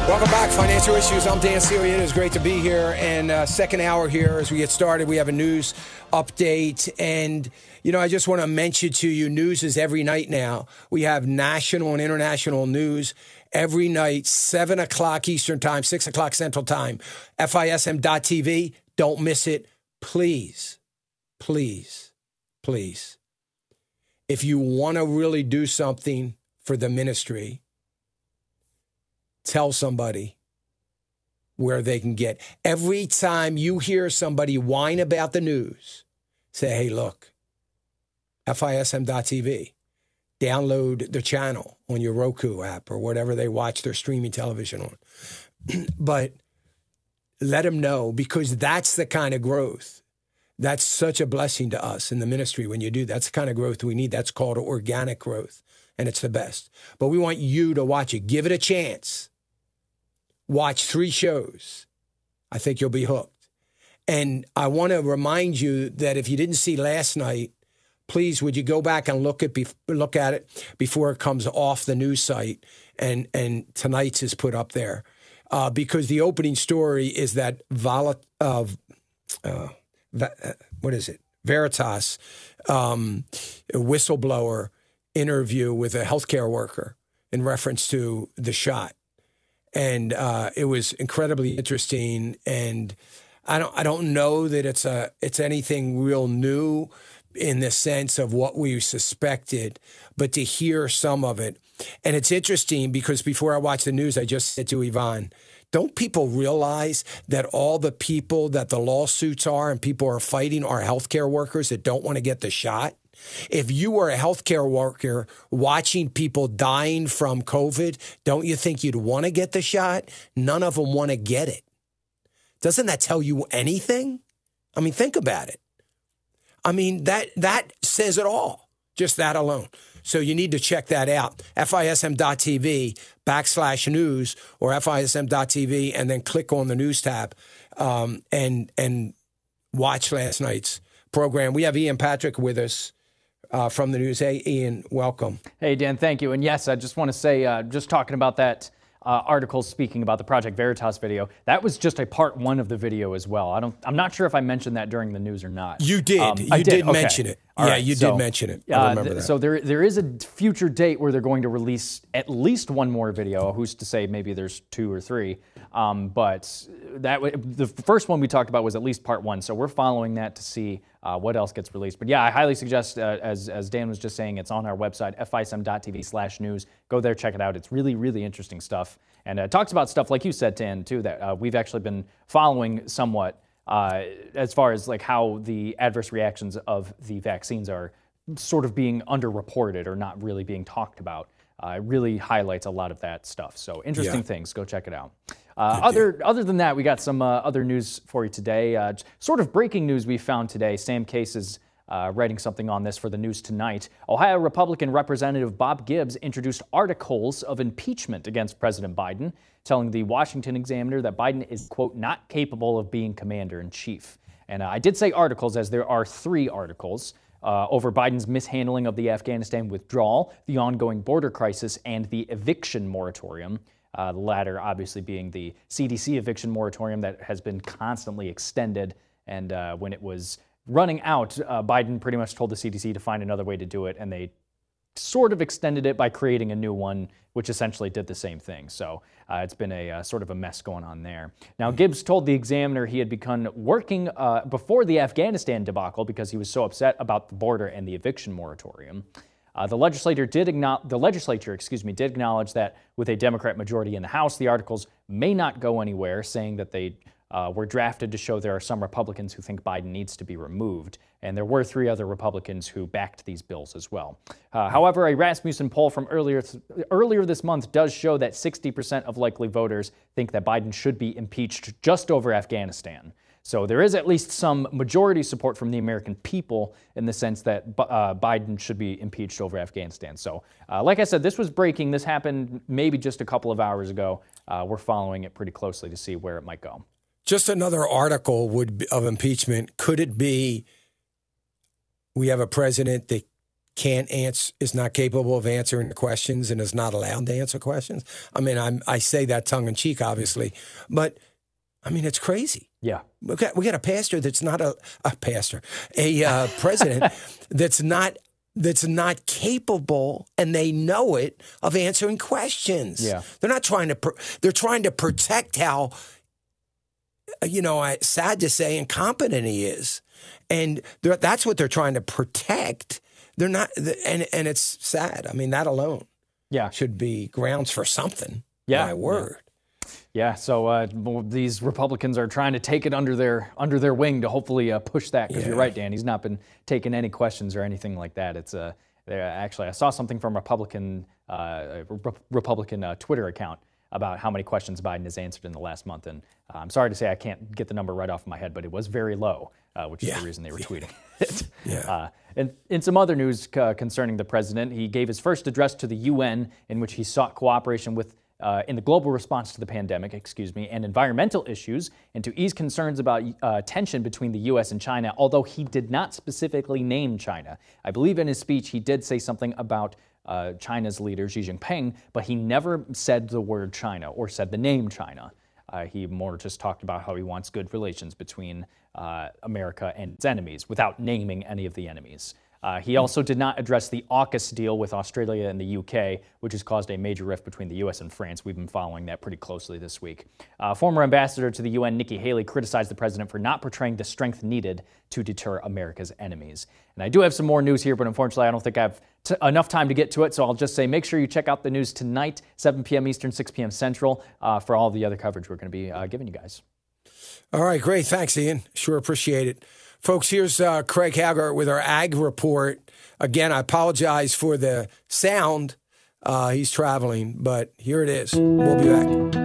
Welcome back, Financial Issues. I'm Dan Celia. It is great to be here. And uh, second hour here, as we get started, we have a news update. And, you know, I just want to mention to you, news is every night now. We have national and international news every night, seven o'clock Eastern Time, six o'clock Central Time. F I S M dot T V. Don't miss it. Please, please, please. If you want to really do something for the ministry, tell somebody where they can get. Every time you hear somebody whine about the news, say, hey, look, F I S M dot T V. Download the channel on your Roku app or whatever they watch their streaming television on. But let them know, because that's the kind of growth. That's such a blessing to us in the ministry when you do. That's the kind of growth we need. That's called organic growth, and it's the best. But we want you to watch it. Give it a chance. Watch three shows. I think you'll be hooked. And I want to remind you that if you didn't see last night, please, would you go back and look at look at it before it comes off the news site, and, and tonight's is put up there. Uh, because the opening story is that Vala, uh, uh, what is it? Veritas, um, a whistleblower interview with a healthcare worker in reference to the shot. And uh, it was incredibly interesting. And I don't I don't know that it's a it's anything real new in the sense of what we suspected, but to hear some of it. And it's interesting because before I watched the news, I just said to Yvonne, don't people realize that all the people that the lawsuits are and people are fighting are healthcare workers that don't want to get the shot? If you were a healthcare worker watching people dying from COVID, don't you think you'd want to get the shot? None of them want to get it. Doesn't that tell you anything? I mean, think about it. I mean, that that says it all, just that alone. So you need to check that out. F I S M dot T V backslash news or F I S M dot T V, and then click on the news tab um, and and watch last night's program. We have Ian Patrick with us uh, from the news. Hey, Ian, welcome. Hey, Dan, thank you. And yes, I just want to say, uh, just talking about that Uh, articles speaking about the Project Veritas video. That was just a part one of the video as well. I don't, I'm not sure if I mentioned that during the news or not. You did. Um, you I did, did okay. mention it. All yeah, right, you so, did mention it. I remember uh, that. So there, there is a future date where they're going to release at least one more video. Who's to say? Maybe there's two or three. Um, but that the first one we talked about was at least part one. So we're following that to see uh, what else gets released. But yeah, I highly suggest, uh, as as Dan was just saying, it's on our website, F I S M dot T V slash news. Go there, check it out. It's really, really interesting stuff, and uh, it talks about stuff like you said, Dan, too, that uh, we've actually been following somewhat. Uh, as far as like how the adverse reactions of the vaccines are sort of being underreported or not really being talked about. Uh, it really highlights a lot of that stuff. So interesting yeah. things. Go check it out. Uh, other other than that, we got some uh, other news for you today. Uh, sort of breaking news we found today. Sam Case is uh, writing something on this for the News Tonight. Ohio Republican Representative Bob Gibbs introduced articles of impeachment against President Biden, telling the Washington Examiner that Biden is, quote, not capable of being commander-in-chief. And uh, I did say articles, as there are three articles uh, over Biden's mishandling of the Afghanistan withdrawal, the ongoing border crisis, and the eviction moratorium, uh, the latter obviously being the C D C eviction moratorium that has been constantly extended. And uh, when it was running out, uh, Biden pretty much told the C D C to find another way to do it, and they sort of extended it by creating a new one, which essentially did the same thing. So uh, it's been a uh, sort of a mess going on there. Now, Gibbs told the Examiner he had begun working uh, before the Afghanistan debacle because he was so upset about the border and the eviction moratorium. Uh, the legislature did acknowledge, the legislature, excuse me, did acknowledge that with a Democrat majority in the House, the articles may not go anywhere, saying that they Uh, were drafted to show there are some Republicans who think Biden needs to be removed. And there were three other Republicans who backed these bills as well. Uh, however, a Rasmussen poll from earlier th- earlier this month does show that sixty percent of likely voters think that Biden should be impeached just over Afghanistan. So there is at least some majority support from the American people in the sense that uh, Biden should be impeached over Afghanistan. So uh, like I said, this was breaking. This happened maybe just a couple of hours ago. Uh, we're following it pretty closely to see where it might go. Just another article would be, of impeachment. Could it be we have a president that can't answer, is not capable of answering questions and is not allowed to answer questions? I mean, I'm, I say that tongue in cheek, obviously, but I mean, it's crazy. Yeah. We got, we got a pastor that's not a, a pastor, a uh, president that's not that's not capable, and they know it, of answering questions. Yeah. They're not trying to, pro- they're trying to protect how, you know, I, sad to say, incompetent he is. And that's what they're trying to protect. They're not, and and it's sad. I mean, that alone yeah. should be grounds for something. Yeah. My word. Yeah, yeah so uh, these Republicans are trying to take it under their under their wing to hopefully uh, push that. Because yeah. you're right, Dan, he's not been taking any questions or anything like that. It's uh, actually, I saw something from Republican, uh, Re- Republican uh, Twitter account about how many questions Biden has answered in the last month. And uh, I'm sorry to say I can't get the number right off my head, but it was very low, uh, which is yeah. the reason they were tweeting it. Yeah. Uh, and in some other news uh, concerning the president, he gave his first address to the U N in which he sought cooperation with uh, in the global response to the pandemic, excuse me, and environmental issues, and to ease concerns about uh, tension between the U S and China, although he did not specifically name China. I believe in his speech he did say something about Uh, China's leader, Xi Jinping, but he never said the word China or said the name China. Uh, he more just talked about how he wants good relations between uh, America and its enemies without naming any of the enemies. Uh, he also did not address the AUKUS deal with Australia and the U K, which has caused a major rift between the U S and France. We've been following that pretty closely this week. Uh, former ambassador to the U N, Nikki Haley, criticized the president for not portraying the strength needed to deter America's enemies. And I do have some more news here, but unfortunately I don't think I have t- enough time to get to it, so I'll just say make sure you check out the news tonight, seven p.m. Eastern, six p.m. Central, uh, for all the other coverage we're going to be uh, giving you guys. All right, great. Thanks, Ian. Sure appreciate it. Folks, here's uh, Craig Haugard with our Ag Report. Again, I apologize for the sound. Uh, he's traveling, but here it is. We'll be back.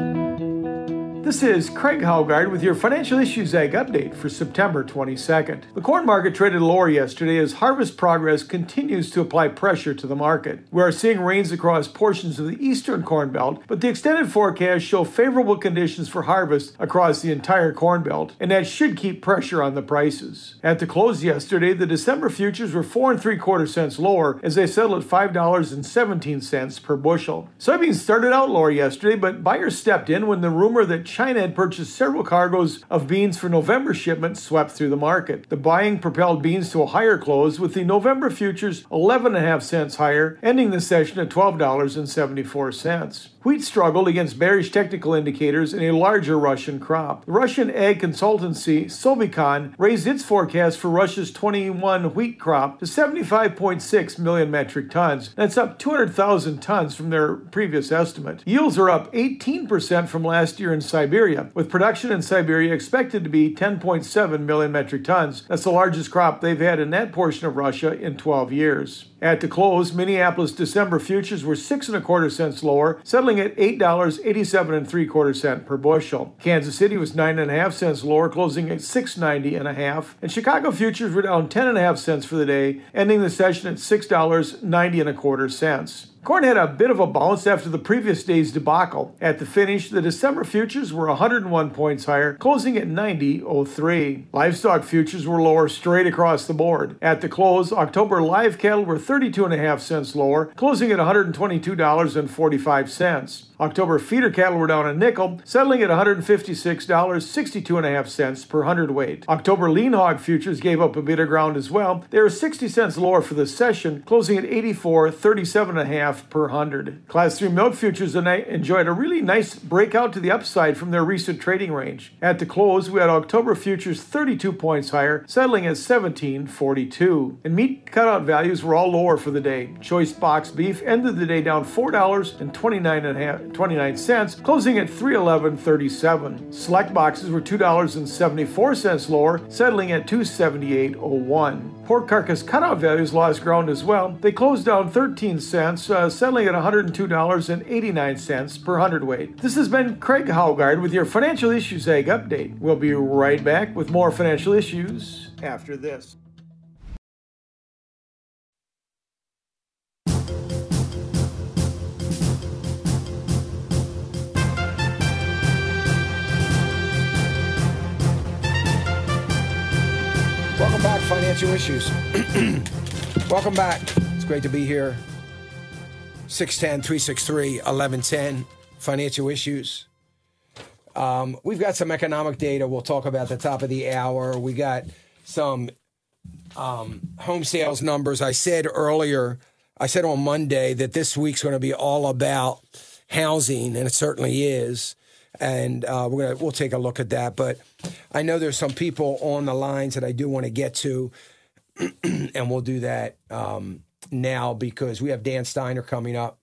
This is Craig Haugard with your Financial Issues Ag Update for September twenty-second. The corn market traded lower yesterday as harvest progress continues to apply pressure to the market. We are seeing rains across portions of the eastern corn belt, but the extended forecasts show favorable conditions for harvest across the entire corn belt, and that should keep pressure on the prices. At the close yesterday, the December futures were four and three quarter cents lower as they settled at five dollars and seventeen cents per bushel. Soybeans started out lower yesterday, but buyers stepped in when the rumor that China had purchased several cargoes of beans for November shipments swept through the market. The buying propelled beans to a higher close, with the November futures eleven and a half cents higher, ending the session at twelve dollars and seventy-four cents. Wheat struggled against bearish technical indicators in a larger Russian crop. The Russian ag consultancy Sovicon raised its forecast for Russia's twenty-one wheat crop to seventy-five point six million metric tons. That's up two hundred thousand tons from their previous estimate. Yields are up eighteen percent from last year in Siberia, with production in Siberia expected to be ten point seven million metric tons. That's the largest crop they've had in that portion of Russia in twelve years. At the close, Minneapolis December futures were six and a quarter cents lower, settling at eight dollars eighty-seven and three quarter cent per bushel. Kansas City was nine and a half cents lower, closing at six ninety and a half. And Chicago futures were down ten and a half cents for the day, ending the session at six dollars ninety and a quarter cents. Corn had a bit of a bounce after the previous day's debacle. At the finish, the December futures were one hundred one points higher, closing at ninety oh three. Livestock futures were lower straight across the board. At the close, October live cattle were thirty-two and a half cents lower, closing at one hundred twenty-two dollars and forty-five cents. October feeder cattle were down a nickel, settling at one hundred fifty-six dollars and sixty-two and a half cents per hundredweight. October lean hog futures gave up a bit of ground as well. They were sixty cents lower for the session, closing at eighty-four thirty-seven and a half per hundred. Class three milk futures enjoyed a really nice breakout to the upside from their recent trading range. At the close, we had October futures thirty-two points higher, settling at seventeen forty-two. And meat cutout values were all lower for the day. Choice box beef ended the day down four dollars and twenty-nine cents, closing at three eleven thirty-seven. Select boxes were two dollars and seventy-four cents lower, settling at two seventy-eight oh one. Pork carcass cutout values lost ground as well. They closed down thirteen cents, uh, settling at one hundred two dollars and eighty-nine cents per hundredweight. This has been Craig Haugard with your Financial Issues Egg Update. We'll be right back with more financial issues after this. Welcome back, Financial Issues. Welcome back. It's great to be here. six ten, three sixty-three, eleven ten, Financial Issues. Um, we've got some economic data we'll talk about at the top of the hour. We got some um, home sales numbers. I said earlier, I said on Monday that this week's going to be all about housing, and it certainly is. And uh, we're gonna, we'll take a look at that. But I know there's some people on the lines that I do want to get to, and we'll do that um, now because we have Dan Steiner coming up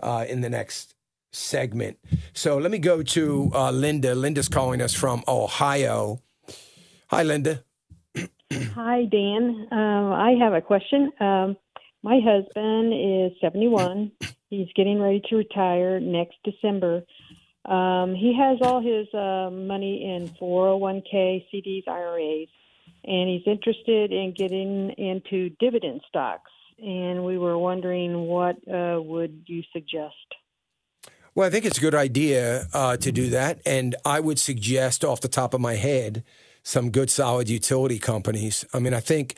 uh, in the next segment. So let me go to uh, Linda. Linda's calling us from Ohio. Hi, Linda. Hi, Dan. Uh, I have a question. Um, my husband is seventy-one. He's getting ready to retire next December. Um, he has all his uh, money in four oh one k, C Ds, I R As, and he's interested in getting into dividend stocks. And we were wondering what uh, would you suggest? Well, I think it's a good idea uh, to do that. And I would suggest off the top of my head some good, solid utility companies. I mean, I think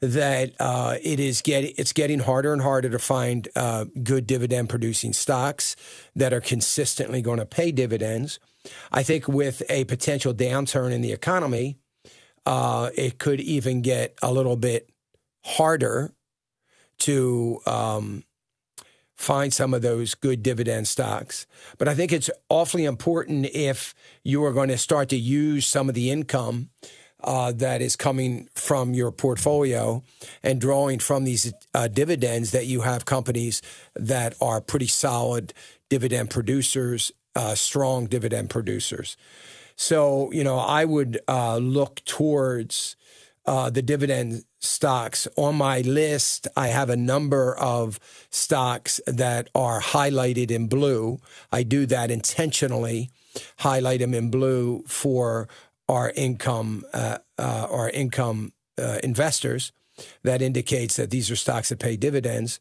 that uh, it is get, it's getting harder and harder to find uh, good dividend-producing stocks that are consistently going to pay dividends. I think with a potential downturn in the economy, uh, it could even get a little bit harder to um, find some of those good dividend stocks. But I think it's awfully important if you are going to start to use some of the income Uh, that is coming from your portfolio and drawing from these uh, dividends that you have companies that are pretty solid dividend producers, uh, strong dividend producers. So, you know, I would uh, look towards uh, the dividend stocks. On my list, I have a number of stocks that are highlighted in blue. I do that intentionally, highlight them in blue for our income, uh, uh, our income uh, investors. That indicates that these are stocks that pay dividends.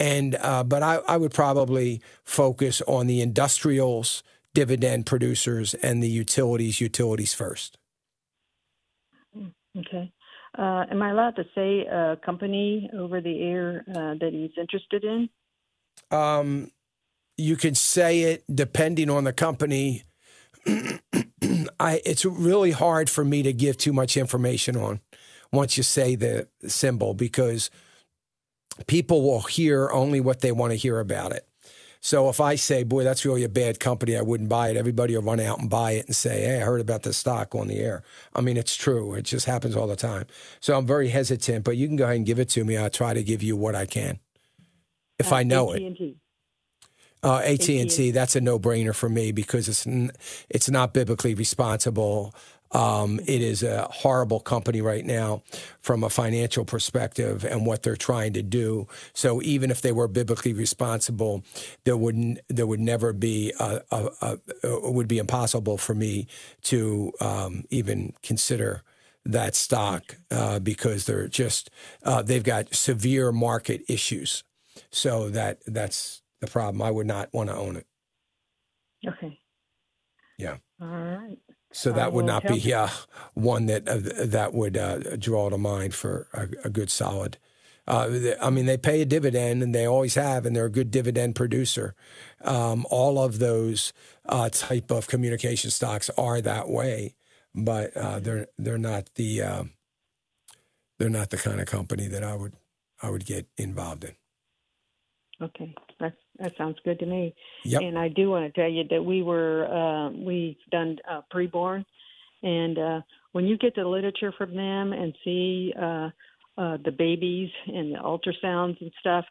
And uh, but I, I would probably focus on the industrials, dividend producers, and the utilities. Utilities first. Okay. Uh, am I allowed to say a company over the air uh, that he's interested in? Um, you can say it depending on the company. I, it's really hard for me to give too much information on once you say the symbol, because people will hear only what they want to hear about it. So if I say, boy, that's really a bad company, I wouldn't buy it, everybody will run out and buy it and say, hey, I heard about this stock on the air. I mean, it's true. It just happens all the time. So I'm very hesitant, but you can go ahead and give it to me. I'll try to give you what I can if uh, I know A T and T. It. Uh, A T and T, that's a no-brainer for me because it's n- it's not biblically responsible. Um, it is a horrible company right now from a financial perspective and what they're trying to do. So even if they were biblically responsible, there would n- there would never be a, a, a, a, it would be impossible for me to um, even consider that stock uh, because they're just uh, they've got severe market issues. So that that's. The problem. I would not want to own it. Okay. Yeah. All right. So that would not be yeah one that uh, that would uh, draw to mind for a, a good solid. Uh, I mean, they pay a dividend, and they always have, and they're a good dividend producer. Um, all of those uh, type of communication stocks are that way, but uh, they're they're not the um, they're not the kind of company that I would I would get involved in. Okay. That's, that sounds good to me. Yep. And I do want to tell you that we were, uh, we've done uh, Preborn. And uh, when you get the literature from them and see uh, uh, the babies and the ultrasounds and stuff,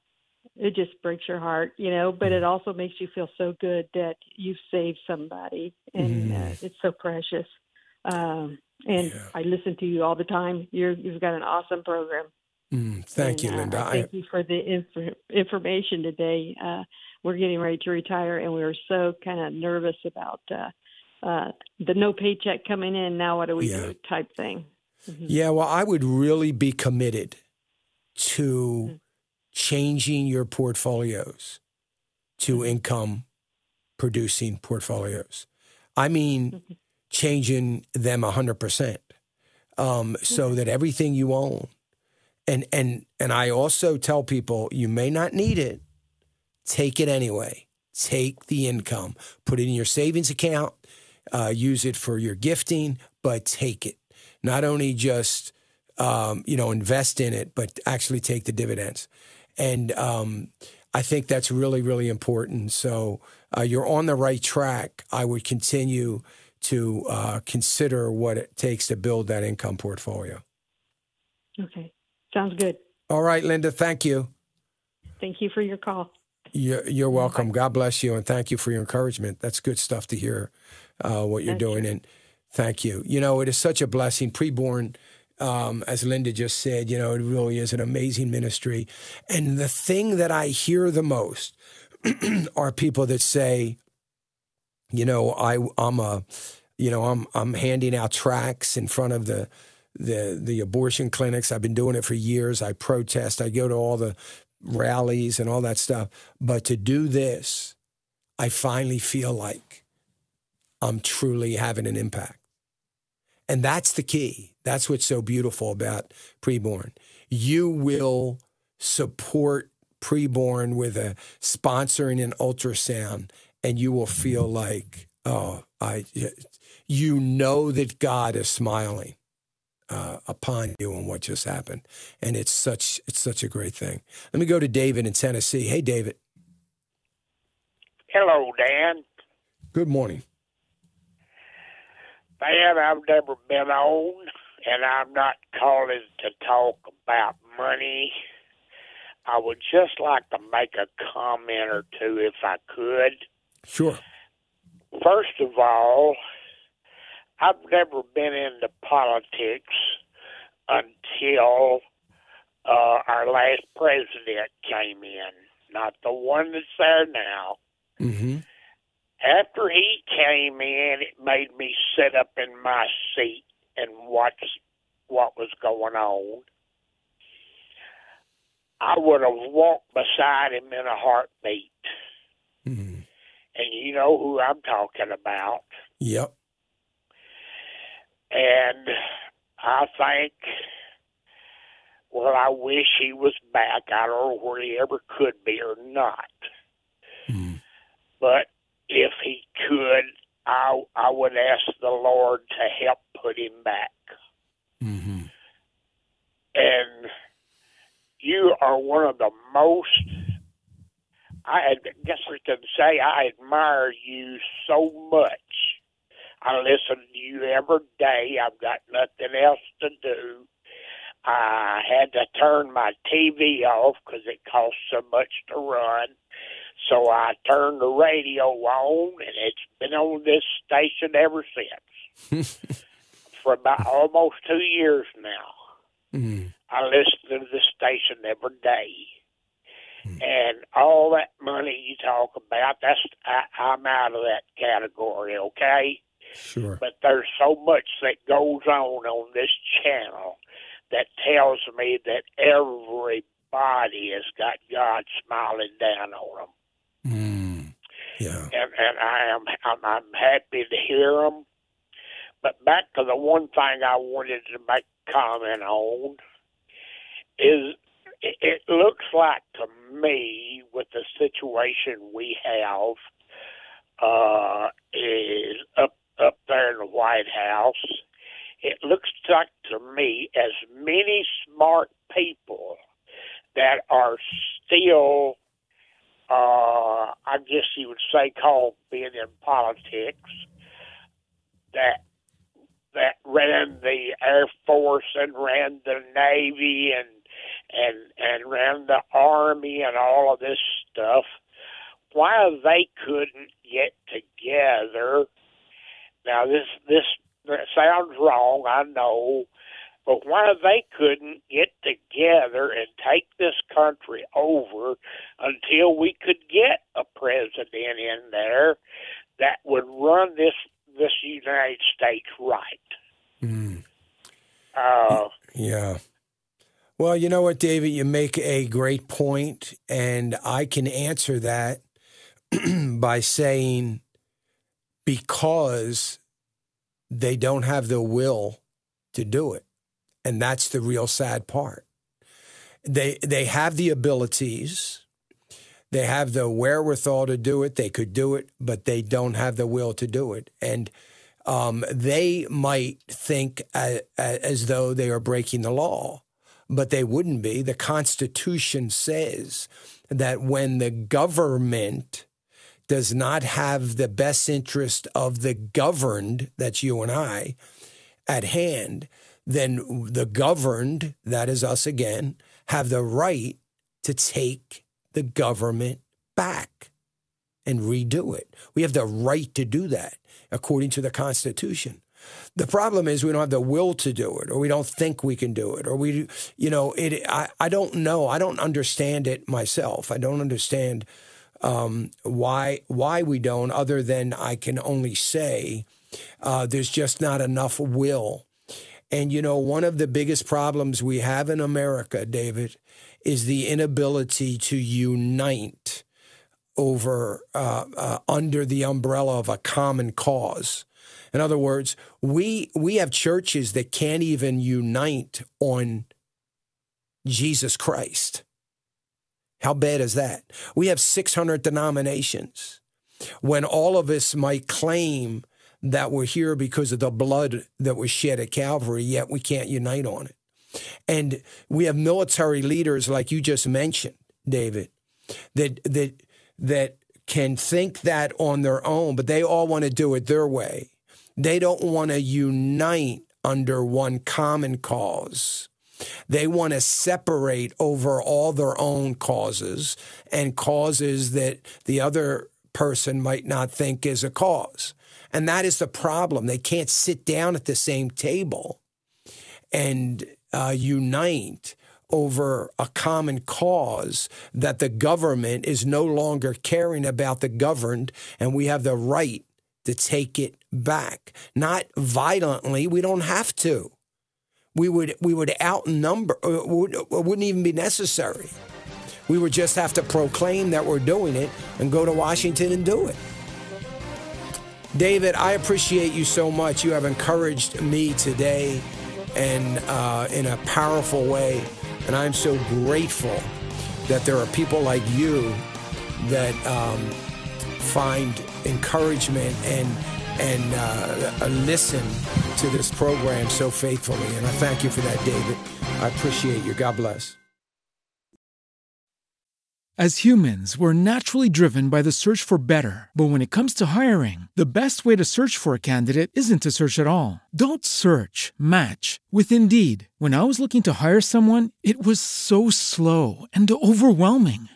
it just breaks your heart, you know, but it also makes you feel so good that you've saved somebody. And mm. uh, it's so precious. Um, and yeah. I listen to you all the time. You're, you've got an awesome program. Mm, thank and, you, Linda. Uh, thank you for the inf- information today. Uh, we're getting ready to retire, and we were so kind of nervous about uh, uh, the no paycheck coming in. Now what do we yeah. do type thing? Mm-hmm. Yeah, well, I would really be committed to mm-hmm. changing your portfolios to mm-hmm. income-producing portfolios. I mean, mm-hmm. changing them one hundred percent um, so mm-hmm. that everything you own. And and and I also tell people, you may not need it. Take it anyway. Take the income. Put it in your savings account. Uh, use it for your gifting, but take it. Not only just, um, you know, invest in it, but actually take the dividends. And um, I think that's really, really important. So uh, you're on the right track. I would continue to uh, consider what it takes to build that income portfolio. Okay. Sounds good. All right, Linda, thank you. Thank you for your call. You're, you're welcome. God bless you, and thank you for your encouragement. That's good stuff to hear uh, what you're That's doing, true. And thank you. You know, it is such a blessing. Preborn, um, as Linda just said, you know, it really is an amazing ministry. And the thing that I hear the most are people that say, you know, I, I'm a, you know, I'm I'm handing out tracts in front of the. the the abortion clinics. I've been doing it for years. I protest. I go to all the rallies and all that stuff. But to do this, I finally feel like I'm truly having an impact. And that's the key. That's what's so beautiful about Preborn. You will support Preborn with a sponsoring an ultrasound, and you will feel like, oh, I, you know that God is smiling Uh, upon you and what just happened. And it's such it's such a great thing. Let me go to David in Tennessee. Hey, David. Hello, Dan. Good morning. Man, I've never been on, and I'm not calling to talk about money. I would just like to make a comment or two if I could. Sure. First of all, I've never been into politics until uh, our last president came in, not the one that's there now. Mm-hmm. After he came in, it made me sit up in my seat and watch what was going on. I would have walked beside him in a heartbeat. Mm-hmm. And you know who I'm talking about. Yep. And I think, well, I wish he was back. I don't know where he ever could be or not. Mm. But if he could, I I would ask the Lord to help put him back. Mm-hmm. And you are one of the most, I guess we can say I admire you so much. I listen to you every day. I've got nothing else to do. I had to turn my T V off because it costs so much to run. So I turned the radio on, and it's been on this station ever since for about almost two years now. Mm-hmm. I listen to the station every day. Mm-hmm. And all that money you talk about, that's I, I'm out of that category, okay? Sure. But there's so much that goes on on this channel that tells me that everybody has got God smiling down on them. Mm. Yeah. And, and I am, I'm, I'm happy to hear them. But back to the one thing I wanted to make comment on is it, it looks like to me with the situation we have uh, is up up there in the White House, it looks like to me as many smart people that are still, uh, I guess you would say, called being in politics, that that ran the Air Force and ran the Navy and and and ran the Army and all of this stuff. Why they couldn't get together? Now this this. That sounds wrong, I know, but why they couldn't get together and take this country over until we could get a president in there that would run this this United States right? Mm. Uh, yeah. Well, you know what, David, you make a great point, and I can answer that by saying because they don't have the will to do it. And that's the real sad part. They they have the abilities. They have the wherewithal to do it. They could do it, but they don't have the will to do it. And um, they might think as, as though they are breaking the law, but they wouldn't be. The Constitution says that when the government does not have the best interest of the governed, that's you and I, at hand, then the governed, that is us again, have the right to take the government back and redo it. We have the right to do that according to the Constitution. The problem is we don't have the will to do it, or we don't think we can do it, or we, you know, it. I, I don't know. I don't understand it myself. I don't understand Um, why why we don't, other than I can only say uh, there's just not enough will. And, you know, one of the biggest problems we have in America, David, is the inability to unite over uh, uh, under the umbrella of a common cause. In other words, we we have churches that can't even unite on Jesus Christ. How bad is that? We have six hundred denominations when all of us might claim that we're here because of the blood that was shed at Calvary, yet we can't unite on it. And we have military leaders like you just mentioned, David, that that that can think that on their own, but they all want to do it their way. They don't want to unite under one common cause. They want to separate over all their own causes and causes that the other person might not think is a cause. And that is the problem. They can't sit down at the same table and uh, unite over a common cause that the government is no longer caring about the governed, and we have the right to take it back. Not violently. We don't have to. We would we would outnumber, it wouldn't even be necessary. We would just have to proclaim that we're doing it and go to Washington and do it. David, I appreciate you so much. You have encouraged me today and uh, in a powerful way. And I'm so grateful that there are people like you that um, find encouragement and and uh, listen to this program so faithfully. And I thank you for that, David. I appreciate you. God bless. As humans, we're naturally driven by the search for better. But when it comes to hiring, the best way to search for a candidate isn't to search at all. Don't search, match with Indeed. When I was looking to hire someone, it was so slow and overwhelming.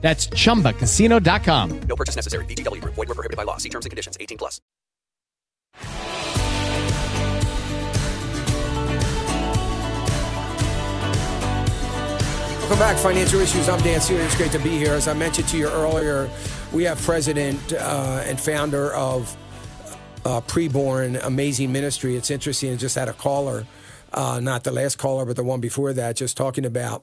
That's chumba casino dot com. No purchase necessary. V G W Group. Void where prohibited by law. See terms and conditions. eighteen plus. Welcome back. Financial Issues. I'm Dan Celia. It's great to be here. As I mentioned to you earlier, we have president uh, and founder of uh, Preborn, amazing ministry. It's interesting. I just had a caller. Uh, not the last caller, but the one before that, just talking about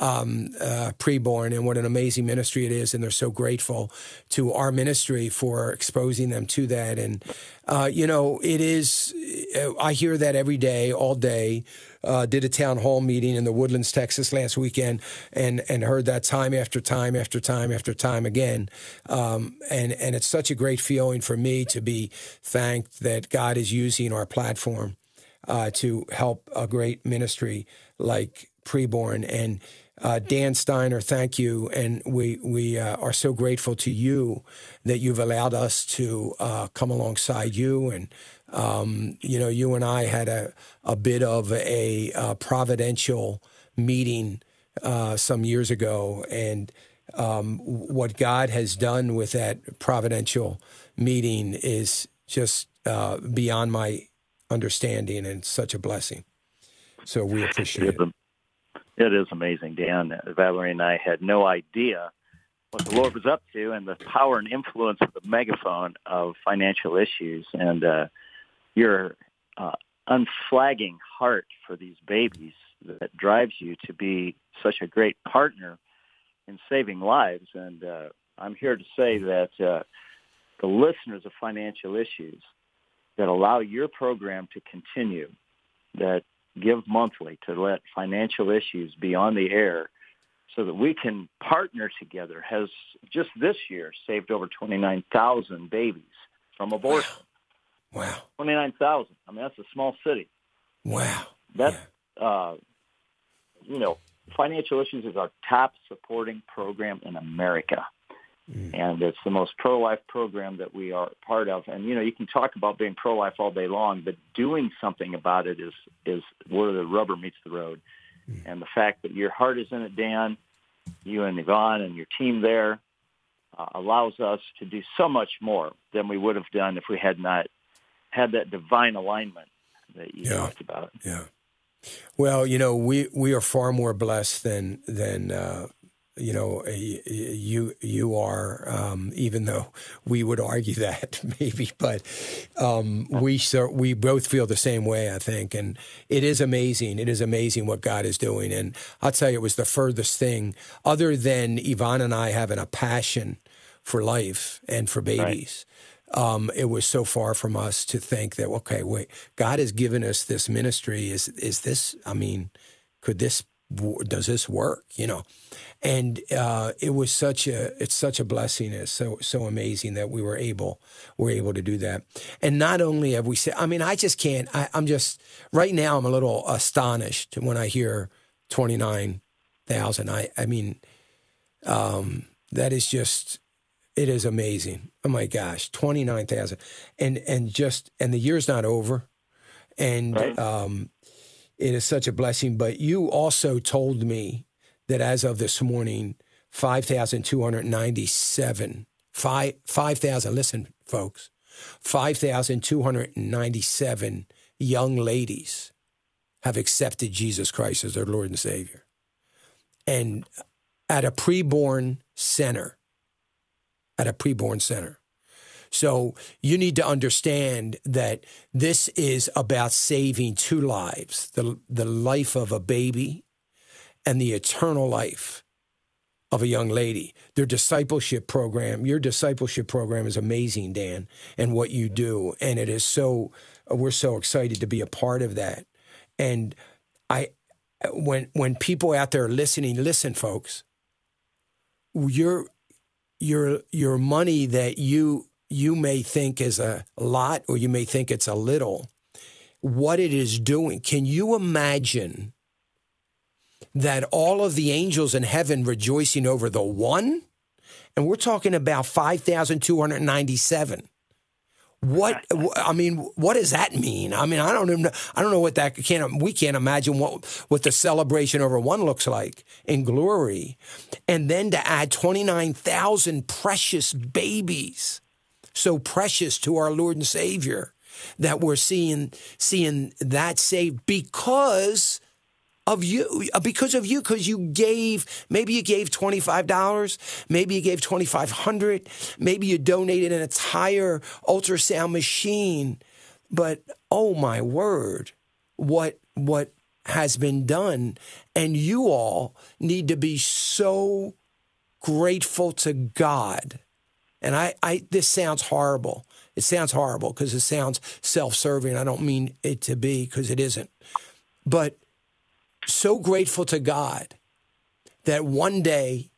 um, uh, Preborn and what an amazing ministry it is. And they're so grateful to our ministry for exposing them to that. And, uh, you know, it is, I hear that every day, all day. Uh, did a town hall meeting in the Woodlands, Texas last weekend, and and heard that time after time after time after time again. Um, and, and it's such a great feeling for me to be thanked that God is using our platform Uh, to help a great ministry like Preborn. And uh, Dan Steiner, thank you. And we we uh, are so grateful to you that you've allowed us to uh, come alongside you. And, um, you know, you and I had a, a bit of a uh, providential meeting uh, some years ago. And um, what God has done with that providential meeting is just uh, beyond my understanding, and such a blessing. So we appreciate it. Is, it. It is amazing, Dan. Valerie and I had no idea what the Lord was up to, and the power and influence of the megaphone of Financial Issues, and uh, your uh, unflagging heart for these babies that drives you to be such a great partner in saving lives. And uh, I'm here to say that uh, the listeners of Financial Issues that allow your program to continue, that give monthly to let Financial Issues be on the air so that we can partner together, has just this year saved over twenty-nine thousand babies from abortion. Wow. Wow. twenty-nine thousand. I mean, that's a small city. Wow. That's, yeah. uh, you know, Financial Issues is our top supporting program in America. And it's the most pro-life program that we are part of. And, you know, you can talk about being pro-life all day long, but doing something about it is, is where the rubber meets the road. Mm. And the fact that your heart is in it, Dan, you and Yvonne and your team there, uh, allows us to do so much more than we would have done if we had not had that divine alignment that you yeah. talked about. Yeah. Well, you know, we, we are far more blessed than than uh you know, you you are, um, even though we would argue that maybe, but um, we so we both feel the same way, I think. And it is amazing. It is amazing what God is doing. And I'll tell you, it was the furthest thing, other than Yvonne and I having a passion for life and for babies. Right. Um, it was so far from us to think that, okay, wait, God has given us this ministry. Is, is this, I mean, could this does this work? You know, and uh, it was such a it's such a blessing. It's so so amazing that we were able were able to do that. And not only have we said, I mean, I just can't. I, I'm just right now. I'm a little astonished when I hear twenty-nine thousand. I I mean, um, that is just. It is amazing. Oh my gosh, twenty-nine thousand, and and just and the year's not over, and right. um, it is such a blessing. But you also told me that as of this morning, five thousand two hundred ninety-seven, five five thousand. Listen, folks, five thousand two hundred ninety-seven young ladies have accepted Jesus Christ as their Lord and Savior, and at a preborn center. At a preborn center. So you need to understand that this is about saving two lives, the, the life of a baby and the eternal life of a young lady. Their discipleship program, your discipleship program is amazing, Dan, and what you do. And it is so, we're so excited to be a part of that. And I, when, when people out there are listening, listen, folks, you're, Your your money that you you may think is a lot or you may think it's a little, what it is doing. Can you imagine that all of the angels in heaven rejoicing over the one? And we're talking about five thousand two hundred ninety-seven. What I mean, what does that mean? I mean, I don't even know, I don't know what that can. We can't imagine what what the celebration over one looks like in glory, and then to add twenty-nine thousand precious babies, so precious to our Lord and Savior, that we're seeing seeing that saved because of you, because of you, because you gave, maybe you gave twenty-five dollars, maybe you gave twenty-five hundred dollars, maybe you donated an entire ultrasound machine. But, oh my word, what what has been done. And you all need to be so grateful to God. And I, I this sounds horrible. It sounds horrible because it sounds self-serving. I don't mean it to be, because it isn't. But so grateful to God that one day,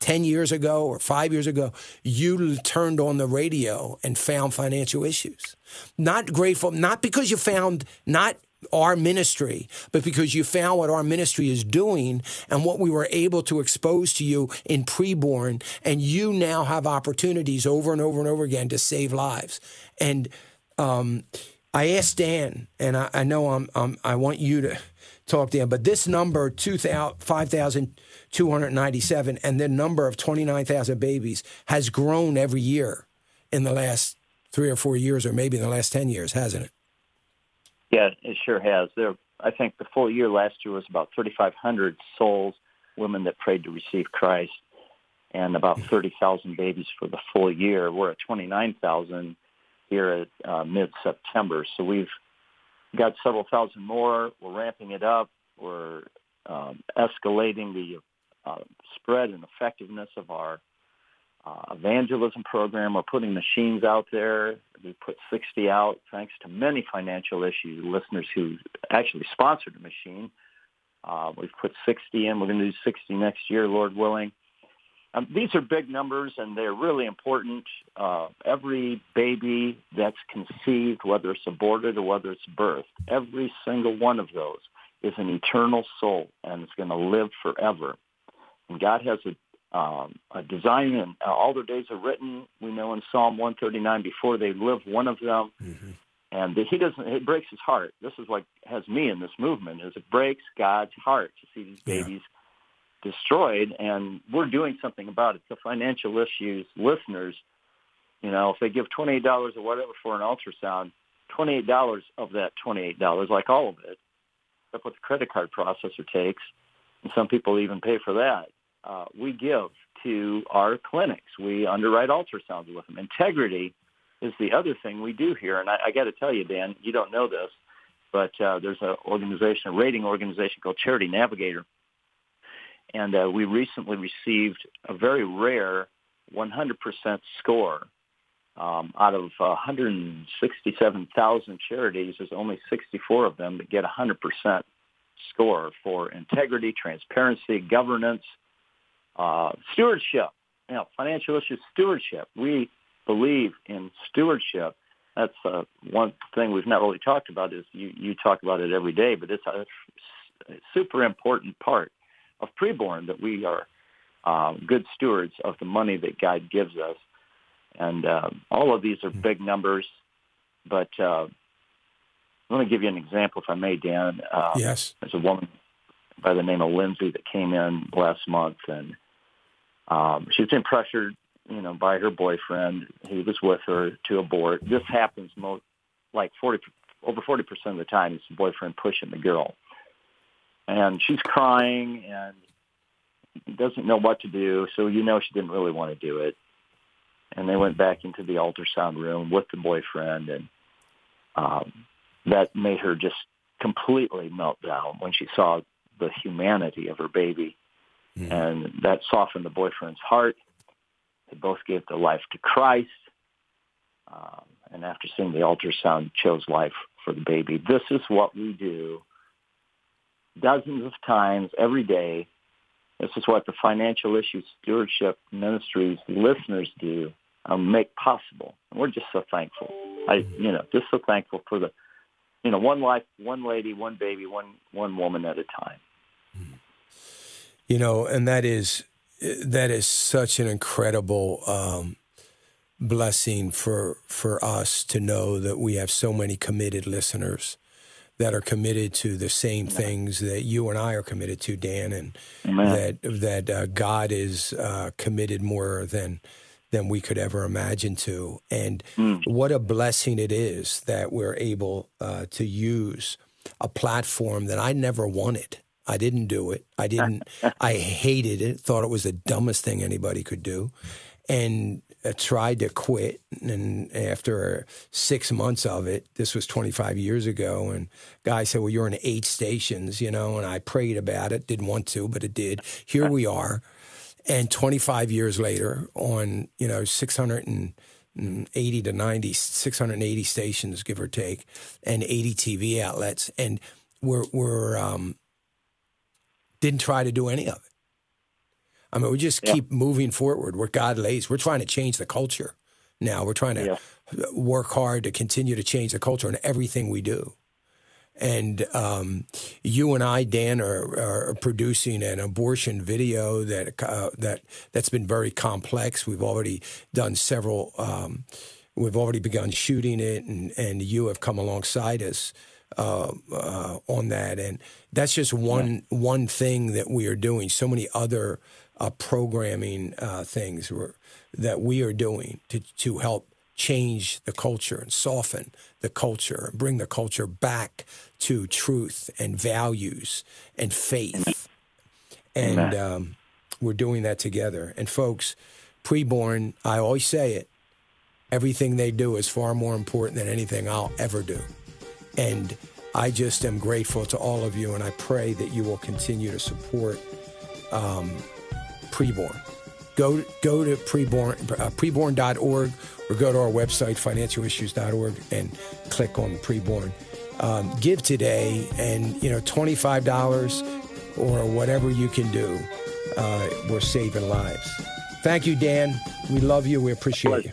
ten years ago or five years ago, you turned on the radio and found financial issues. Not grateful, not because you found not our ministry, but because you found what our ministry is doing and what we were able to expose to you in preborn. And you now have opportunities over and over and over again to save lives. And um, I asked Dan, and I, I know I'm, I'm, I want you to talk to him, but this number, five thousand two hundred ninety-seven, and the number of twenty-nine thousand babies has grown every year in the last three or four years, or maybe in the last ten years, hasn't it? Yeah, it sure has. There, I think the full year last year was about three thousand five hundred souls, women that prayed to receive Christ, and about thirty thousand babies for the full year. We're at twenty-nine thousand here at uh, mid-September, so we've got several thousand more. We're ramping it up. We're um, escalating the uh, spread and effectiveness of our uh, evangelism program. We're putting machines out there. We put sixty out, thanks to many financial issues listeners who actually sponsored the machine. Uh, we've put sixty in. We're going to do sixty next year, Lord willing. Um, these are big numbers, and they're really important. Uh, every baby that's conceived, whether it's aborted or whether it's birthed, every single one of those is an eternal soul, and it's going to live forever. And God has a, um, a design, and all their days are written. We know in Psalm one thirty-nine, before they live, one of them. Mm-hmm. And he doesn't. It breaks his heart. This is what has me in this movement, is it breaks God's heart to see these babies yeah. destroyed, and we're doing something about it. The financial issues, listeners, you know, if they give twenty-eight dollars or whatever for an ultrasound, twenty-eight dollars of that twenty-eight dollars, like all of it, that's what the credit card processor takes, and some people even pay for that. Uh, we give to our clinics. We underwrite ultrasounds with them. Integrity is the other thing we do here, and I, I got to tell you, Dan, you don't know this, but uh, there's an organization, a rating organization called Charity Navigator. And uh, we recently received a very rare one hundred percent score. Um, out of uh, one hundred sixty-seven thousand charities, there's only sixty-four of them that get one hundred percent score for integrity, transparency, governance, uh, stewardship, you know, financial issues, stewardship. We believe in stewardship. That's uh, one thing we've not really talked about is you, you talk about it every day, but it's a, a super important part of Preborn that we are uh, good stewards of the money that God gives us. And uh, all of these are big numbers, but uh, let me give you an example, if I may, Dan. Uh, yes. There's a woman by the name of Lindsay that came in last month, and um, she's been pressured, you know, by her boyfriend. He was with her to abort. This happens most, like forty over forty percent of the time. It's the boyfriend pushing the girl, and she's crying and doesn't know what to do. So you know she didn't really want to do it. And they went back into the ultrasound room with the boyfriend, and um, that made her just completely melt down when she saw the humanity of her baby, mm. and that softened the boyfriend's heart. They both gave their life to Christ, um, and after seeing the ultrasound, chose life for the baby. This is what we do dozens of times every day. This is what the Financial Issues Stewardship Ministries listeners do um, make possible. And we're just so thankful. I, you know, just so thankful for the, you know, one life, one lady, one baby, one one woman at a time. You know, and that is. That is such an incredible um, blessing for for us to know that we have so many committed listeners that are committed to the same things that you and I are committed to, Dan, and Amen. that that uh, God is uh, committed more than than we could ever imagine to. And mm. what a blessing it is that we're able uh, to use a platform that I never wanted. I didn't do it. I didn't. I hated it. Thought it was the dumbest thing anybody could do, and I tried to quit. And after six months of it, this was twenty-five years ago. And guy said, "Well, you're in eight stations, you know." And I prayed about it. Didn't want to, but it did. Here we are, and twenty-five years later, on you know six hundred eighty to ninety, six hundred eighty stations, give or take, and eighty T V outlets, and we're we're. Um, Didn't try to do any of it. I mean, we just yeah. keep moving forward where God lays. We're trying to change the culture now. We're trying to yeah. work hard to continue to change the culture in everything we do. And um, you and I, Dan, are, are producing an abortion video that uh, that that's been very complex. We've already done several. Um, we've already begun shooting it, and, and you have come alongside us. Uh, uh, on that, and that's just one yeah. one thing that we are doing. So many other uh, programming uh, things we're, that we are doing to to help change the culture and soften the culture, and bring the culture back to truth and values and faith. And um, we're doing that together. And folks, Preborn, I always say it: everything they do is far more important than anything I'll ever do. And I just am grateful to all of you, and I pray that you will continue to support um, Preborn. Go, go to Preborn, uh, preborn dot org, or go to our website, financial issues dot org, and click on Preborn. Um, give today, and, you know, twenty-five dollars or whatever you can do, uh, we're saving lives. Thank you, Dan. We love you. We appreciate you.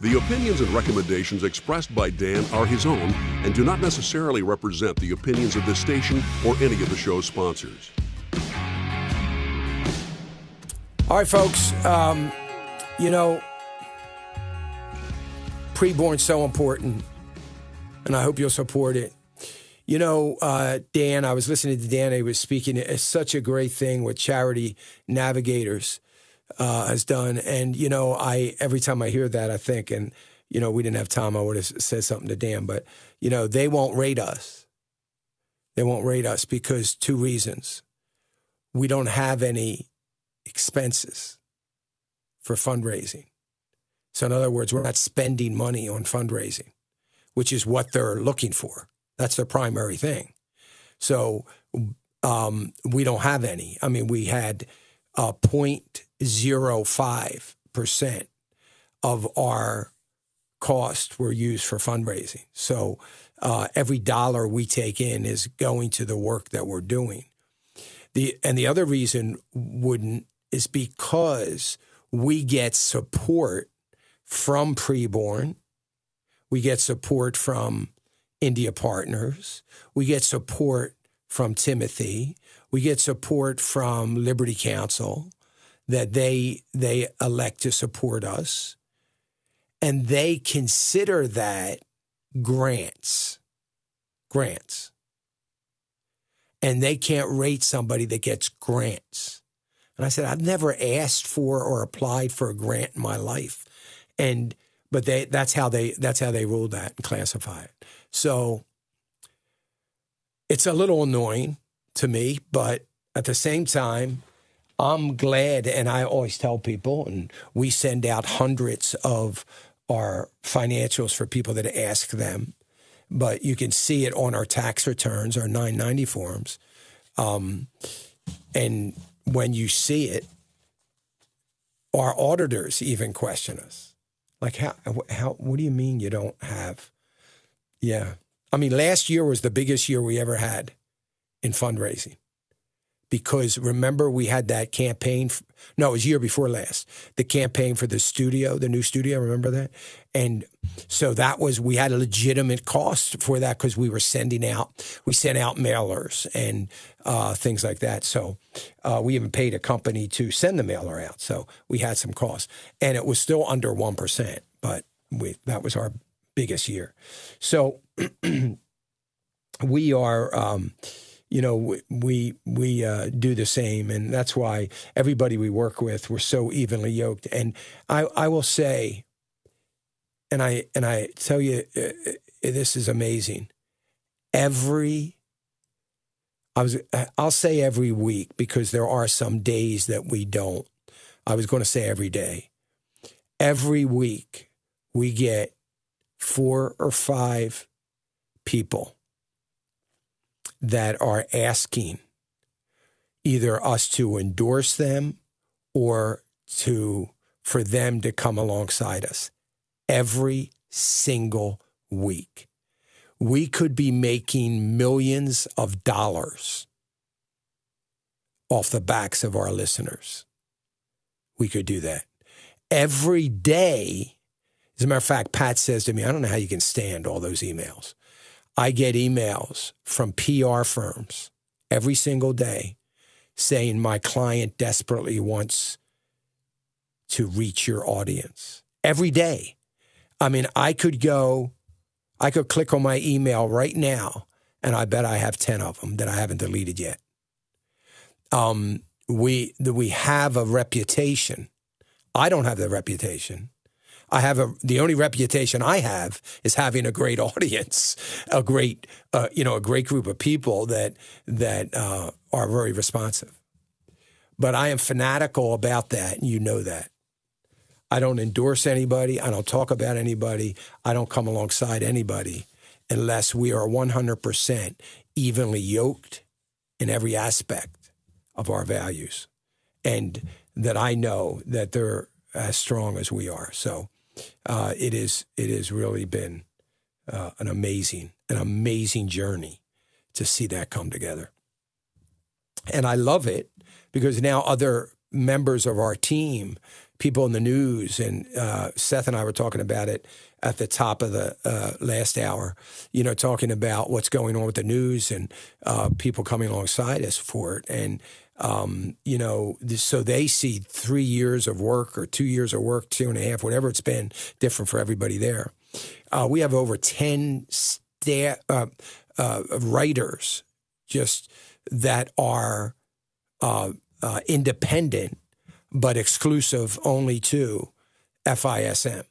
The opinions and recommendations expressed by Dan are his own and do not necessarily represent the opinions of this station or any of the show's sponsors. All right, folks. Um, you know, Preborn's so important, and I hope you'll support it. You know, uh, Dan, I was listening to Dan. He was speaking. It's such a great thing what Charity Navigators uh, has done. And, you know, I every time I hear that, I think, and, you know, we didn't have time. I would have said something to Dan. But, you know, they won't rate us. They won't rate us because two reasons. We don't have any expenses for fundraising. So, in other words, we're not spending money on fundraising, which is what they're looking for. That's their primary thing. So um, we don't have any. I mean, we had uh, zero point zero five percent of our costs were used for fundraising. So uh, every dollar we take in is going to the work that we're doing. The And the other reason wouldn't is because we get support from Preborn. We get support from India Partners. We get support from Timothy. We get support from Liberty Council that they they elect to support us. And they consider that grants. Grants. And they can't rate somebody that gets grants. And I said, I've never asked for or applied for a grant in my life. And but they that's how they that's how they rule that and classify it. So it's a little annoying to me, but at the same time, I'm glad, and I always tell people, and we send out hundreds of our financials for people that ask them, but you can see it on our tax returns, our nine ninety forms. Um, and when you see it, our auditors even question us. Like, how? How? What do you mean you don't have... Yeah. I mean, last year was the biggest year we ever had in fundraising because remember we had that campaign. For, no, it was year before last, the campaign for the studio, the new studio. Remember that? And so that was, we had a legitimate cost for that because we were sending out, we sent out mailers and uh, things like that. So uh, we even paid a company to send the mailer out. So we had some costs and it was still under one percent, but we, that was our biggest year. So we are, um, you know, we we uh, do the same. And that's why everybody we work with, we're so evenly yoked. And I, I will say, and I, and I tell you, uh, this is amazing. Every, I was, I'll say every week because there are some days that we don't. I was going to say every day. Every week we get four or five people that are asking either us to endorse them or to for them to come alongside us every single week. We could be making millions of dollars off the backs of our listeners. We could do that every day. As a matter of fact, Pat says to me, I don't know how you can stand all those emails. I get emails from P R firms every single day saying my client desperately wants to reach your audience. Every day. I mean, I could go, I could click on my email right now, and I bet I have ten of them that I haven't deleted yet. Um, we, we have a reputation. I don't have the reputation. I have a, the only reputation I have is having a great audience, a great, uh, you know, a great group of people that, that uh, are very responsive. But I am fanatical about that. And you know that. I don't endorse anybody. I don't talk about anybody. I don't come alongside anybody unless we are one hundred percent evenly yoked in every aspect of our values, and that I know that they're as strong as we are. So uh, it is it has really been uh, an amazing, an amazing journey to see that come together. And I love it because now other members of our team, people in the news, and uh, Seth and I were talking about it at the top of the uh, last hour, you know, talking about what's going on with the news and uh, people coming alongside us for it. And, um, you know, so they see three years of work or two years of work, two and a half, whatever it's been, different for everybody there. Uh, we have over ten sta- uh, uh, writers just that are uh, uh, independent but exclusive only to F I S M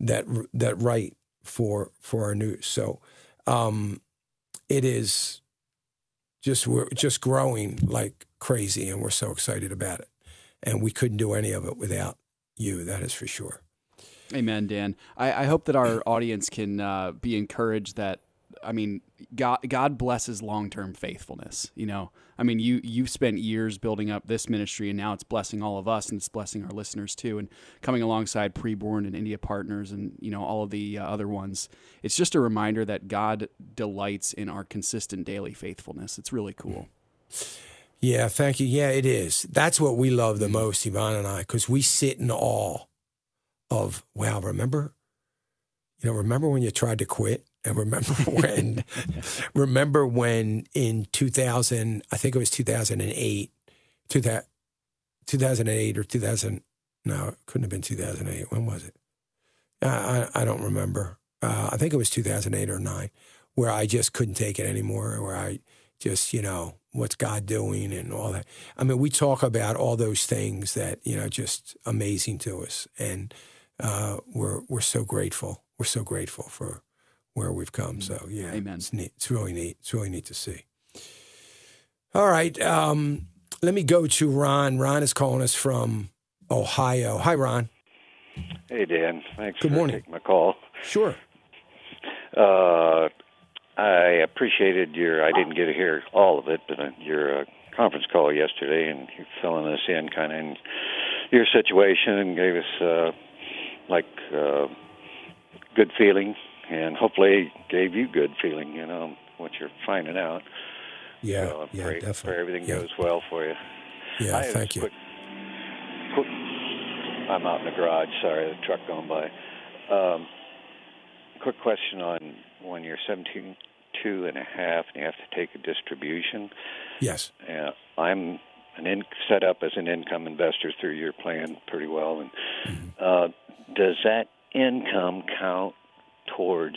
that that write for for our news. So um, it is just we're just growing like crazy, and we're so excited about it. And we couldn't do any of it without you. That is for sure. Amen, Dan. I, I hope that our audience can uh, be encouraged that, I mean, God, God blesses long-term faithfulness. You know, I mean, you, you've spent years building up this ministry, and now it's blessing all of us, and it's blessing our listeners too. And coming alongside Preborn and India Partners and, you know, all of the uh, other ones, it's just a reminder that God delights in our consistent daily faithfulness. It's really cool. Yeah. Thank you. Yeah, it is. That's what we love the most, Yvonne and I, because we sit in awe of, wow, remember, you know, remember when you tried to quit? And remember when, remember when in two thousand, I think it was two thousand eight, two thousand eight or two thousand, no, it couldn't have been two thousand eight. When was it? I, I, I don't remember. Uh, I think it was two thousand eight or nine, where I just couldn't take it anymore, where I just, you know, what's God doing and all that. I mean, we talk about all those things that, you know, just amazing to us. And uh, we're we're so grateful. We're so grateful for where we've come. So yeah, Amen. It's neat. It's really neat. It's really neat to see. All right. Um, let me go to Ron. Ron is calling us from Ohio. Hi, Ron. Hey, Dan. Thanks Good for morning. Taking my call. Sure. Uh, I appreciated your, I didn't get to hear all of it, but your uh, conference call yesterday, and you're filling us in kind of in your situation, and gave us uh, like uh, good feeling. And hopefully it gave you good feeling, you know, what you're finding out. Yeah, so yeah, pray, definitely. Pray everything yeah. goes well for you. Yeah, thank you. Quick, quick, I'm out in the garage. Sorry, the truck going by. Um, quick question on when you're seventeen two and a half and you have to take a distribution. Yes. Uh, I'm an in, set up as an income investor through your plan pretty well. And mm-hmm. uh, does that income count towards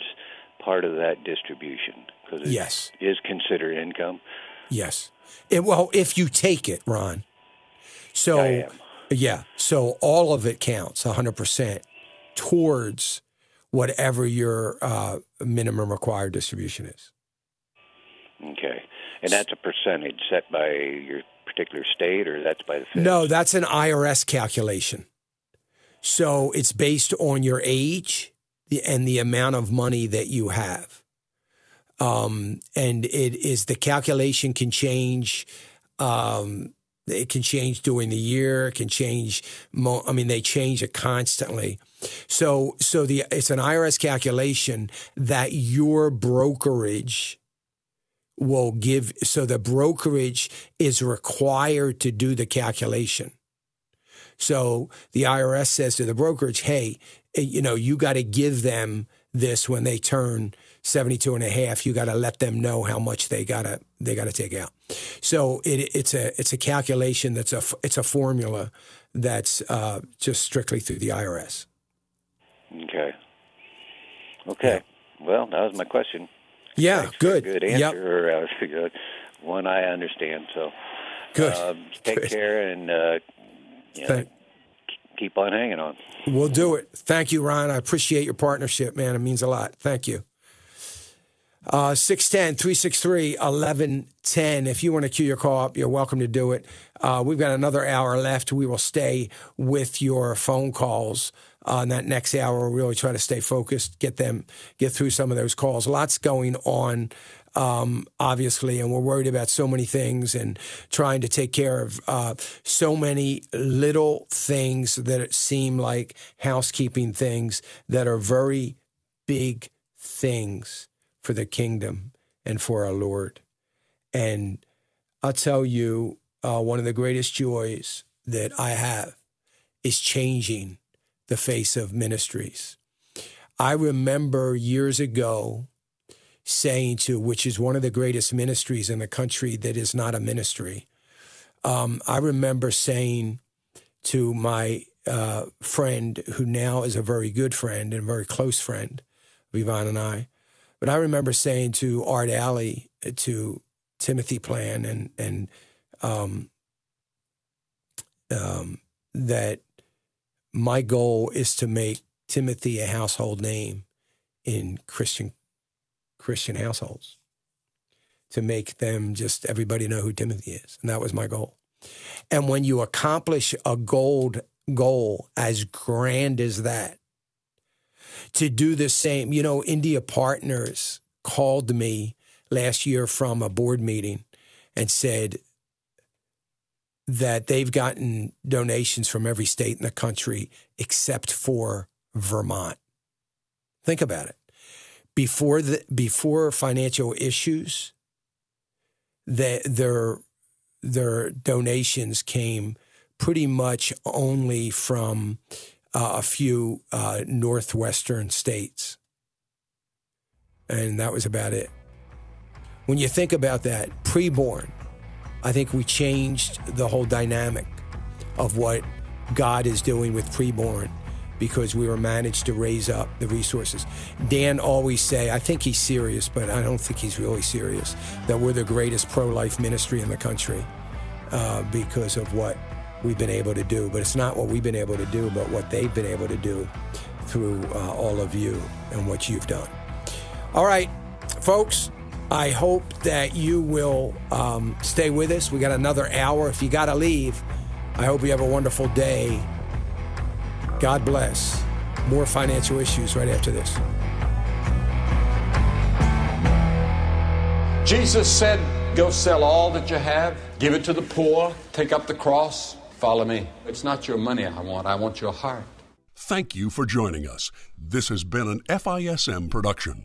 part of that distribution, because it yes. is considered income? Yes. It, well, if you take it, Ron. So, yeah, yeah. So all of it counts one hundred percent towards whatever your uh, minimum required distribution is. Okay. And that's a percentage set by your particular state, or that's by the Fed? No, that's an I R S calculation. So it's based on your age and the amount of money that you have. Um, and it is, the calculation can change. Um, it can change during the year. It can change. Mo- I mean, they change it constantly. So, so the, it's an I R S calculation that your brokerage will give. So the brokerage is required to do the calculation. So the I R S says to the brokerage, hey, you know, you got to give them this when they turn seventy-two and a half. You got to let them know how much they got to they got to take out. So it, it's a it's a calculation that's a it's a formula that's uh, just strictly through the I R S. Okay. Okay. Yeah. Well, that was my question. Yeah. Thanks. Good. Good answer. Yep. Or, uh, one I understand. So good. Uh, take good. care and uh, you know, Thank- keep on hanging on. We'll do it. Thank you, Ron. I appreciate your partnership, man. It means a lot. Thank you. Uh, six one zero, three six three, one one one zero. If you want to queue your call up, you're welcome to do it. Uh, we've got another hour left. We will stay with your phone calls on uh, that next hour. We'll really try to stay focused, get them, get through some of those calls. Lots going on, um, obviously, and we're worried about so many things and trying to take care of uh, so many little things that seem like housekeeping things that are very big things for the kingdom and for our Lord. And I'll tell you, uh, one of the greatest joys that I have is changing the face of ministries. I remember years ago saying to, which is one of the greatest ministries in the country that is not a ministry. Um, I remember saying to my uh, friend, who now is a very good friend and a very close friend, Yvonne and I, but I remember saying to Art Alley, to Timothy Plan, and and um, um, that my goal is to make Timothy a household name in Christian Christian households, to make them just everybody know who Timothy is, and that was my goal. And when you accomplish a gold goal as grand as that, to do the same. You know, India Partners called me last year from a board meeting and said that they've gotten donations from every state in the country except for Vermont. Think about it. Before the before financial issues, the, their their donations came pretty much only from Uh, a few uh, northwestern states. And that was about it. When you think about that, Preborn, I think we changed the whole dynamic of what God is doing with Preborn, because we were managed to raise up the resources. Dan always say, I think he's serious, but I don't think he's really serious, that we're the greatest pro-life ministry in the country uh, because of what we've been able to do. But it's not what we've been able to do, but what they've been able to do through uh, all of you and what you've done. All right, folks, I hope that you will um, stay with us. We got another hour. If you got to leave, I hope you have a wonderful day. God bless. More financial issues right after this. Jesus said, go sell all that you have, give it to the poor, take up the cross. Follow me. It's not your money I want. I want your heart. Thank you for joining us. This has been an F I S M production.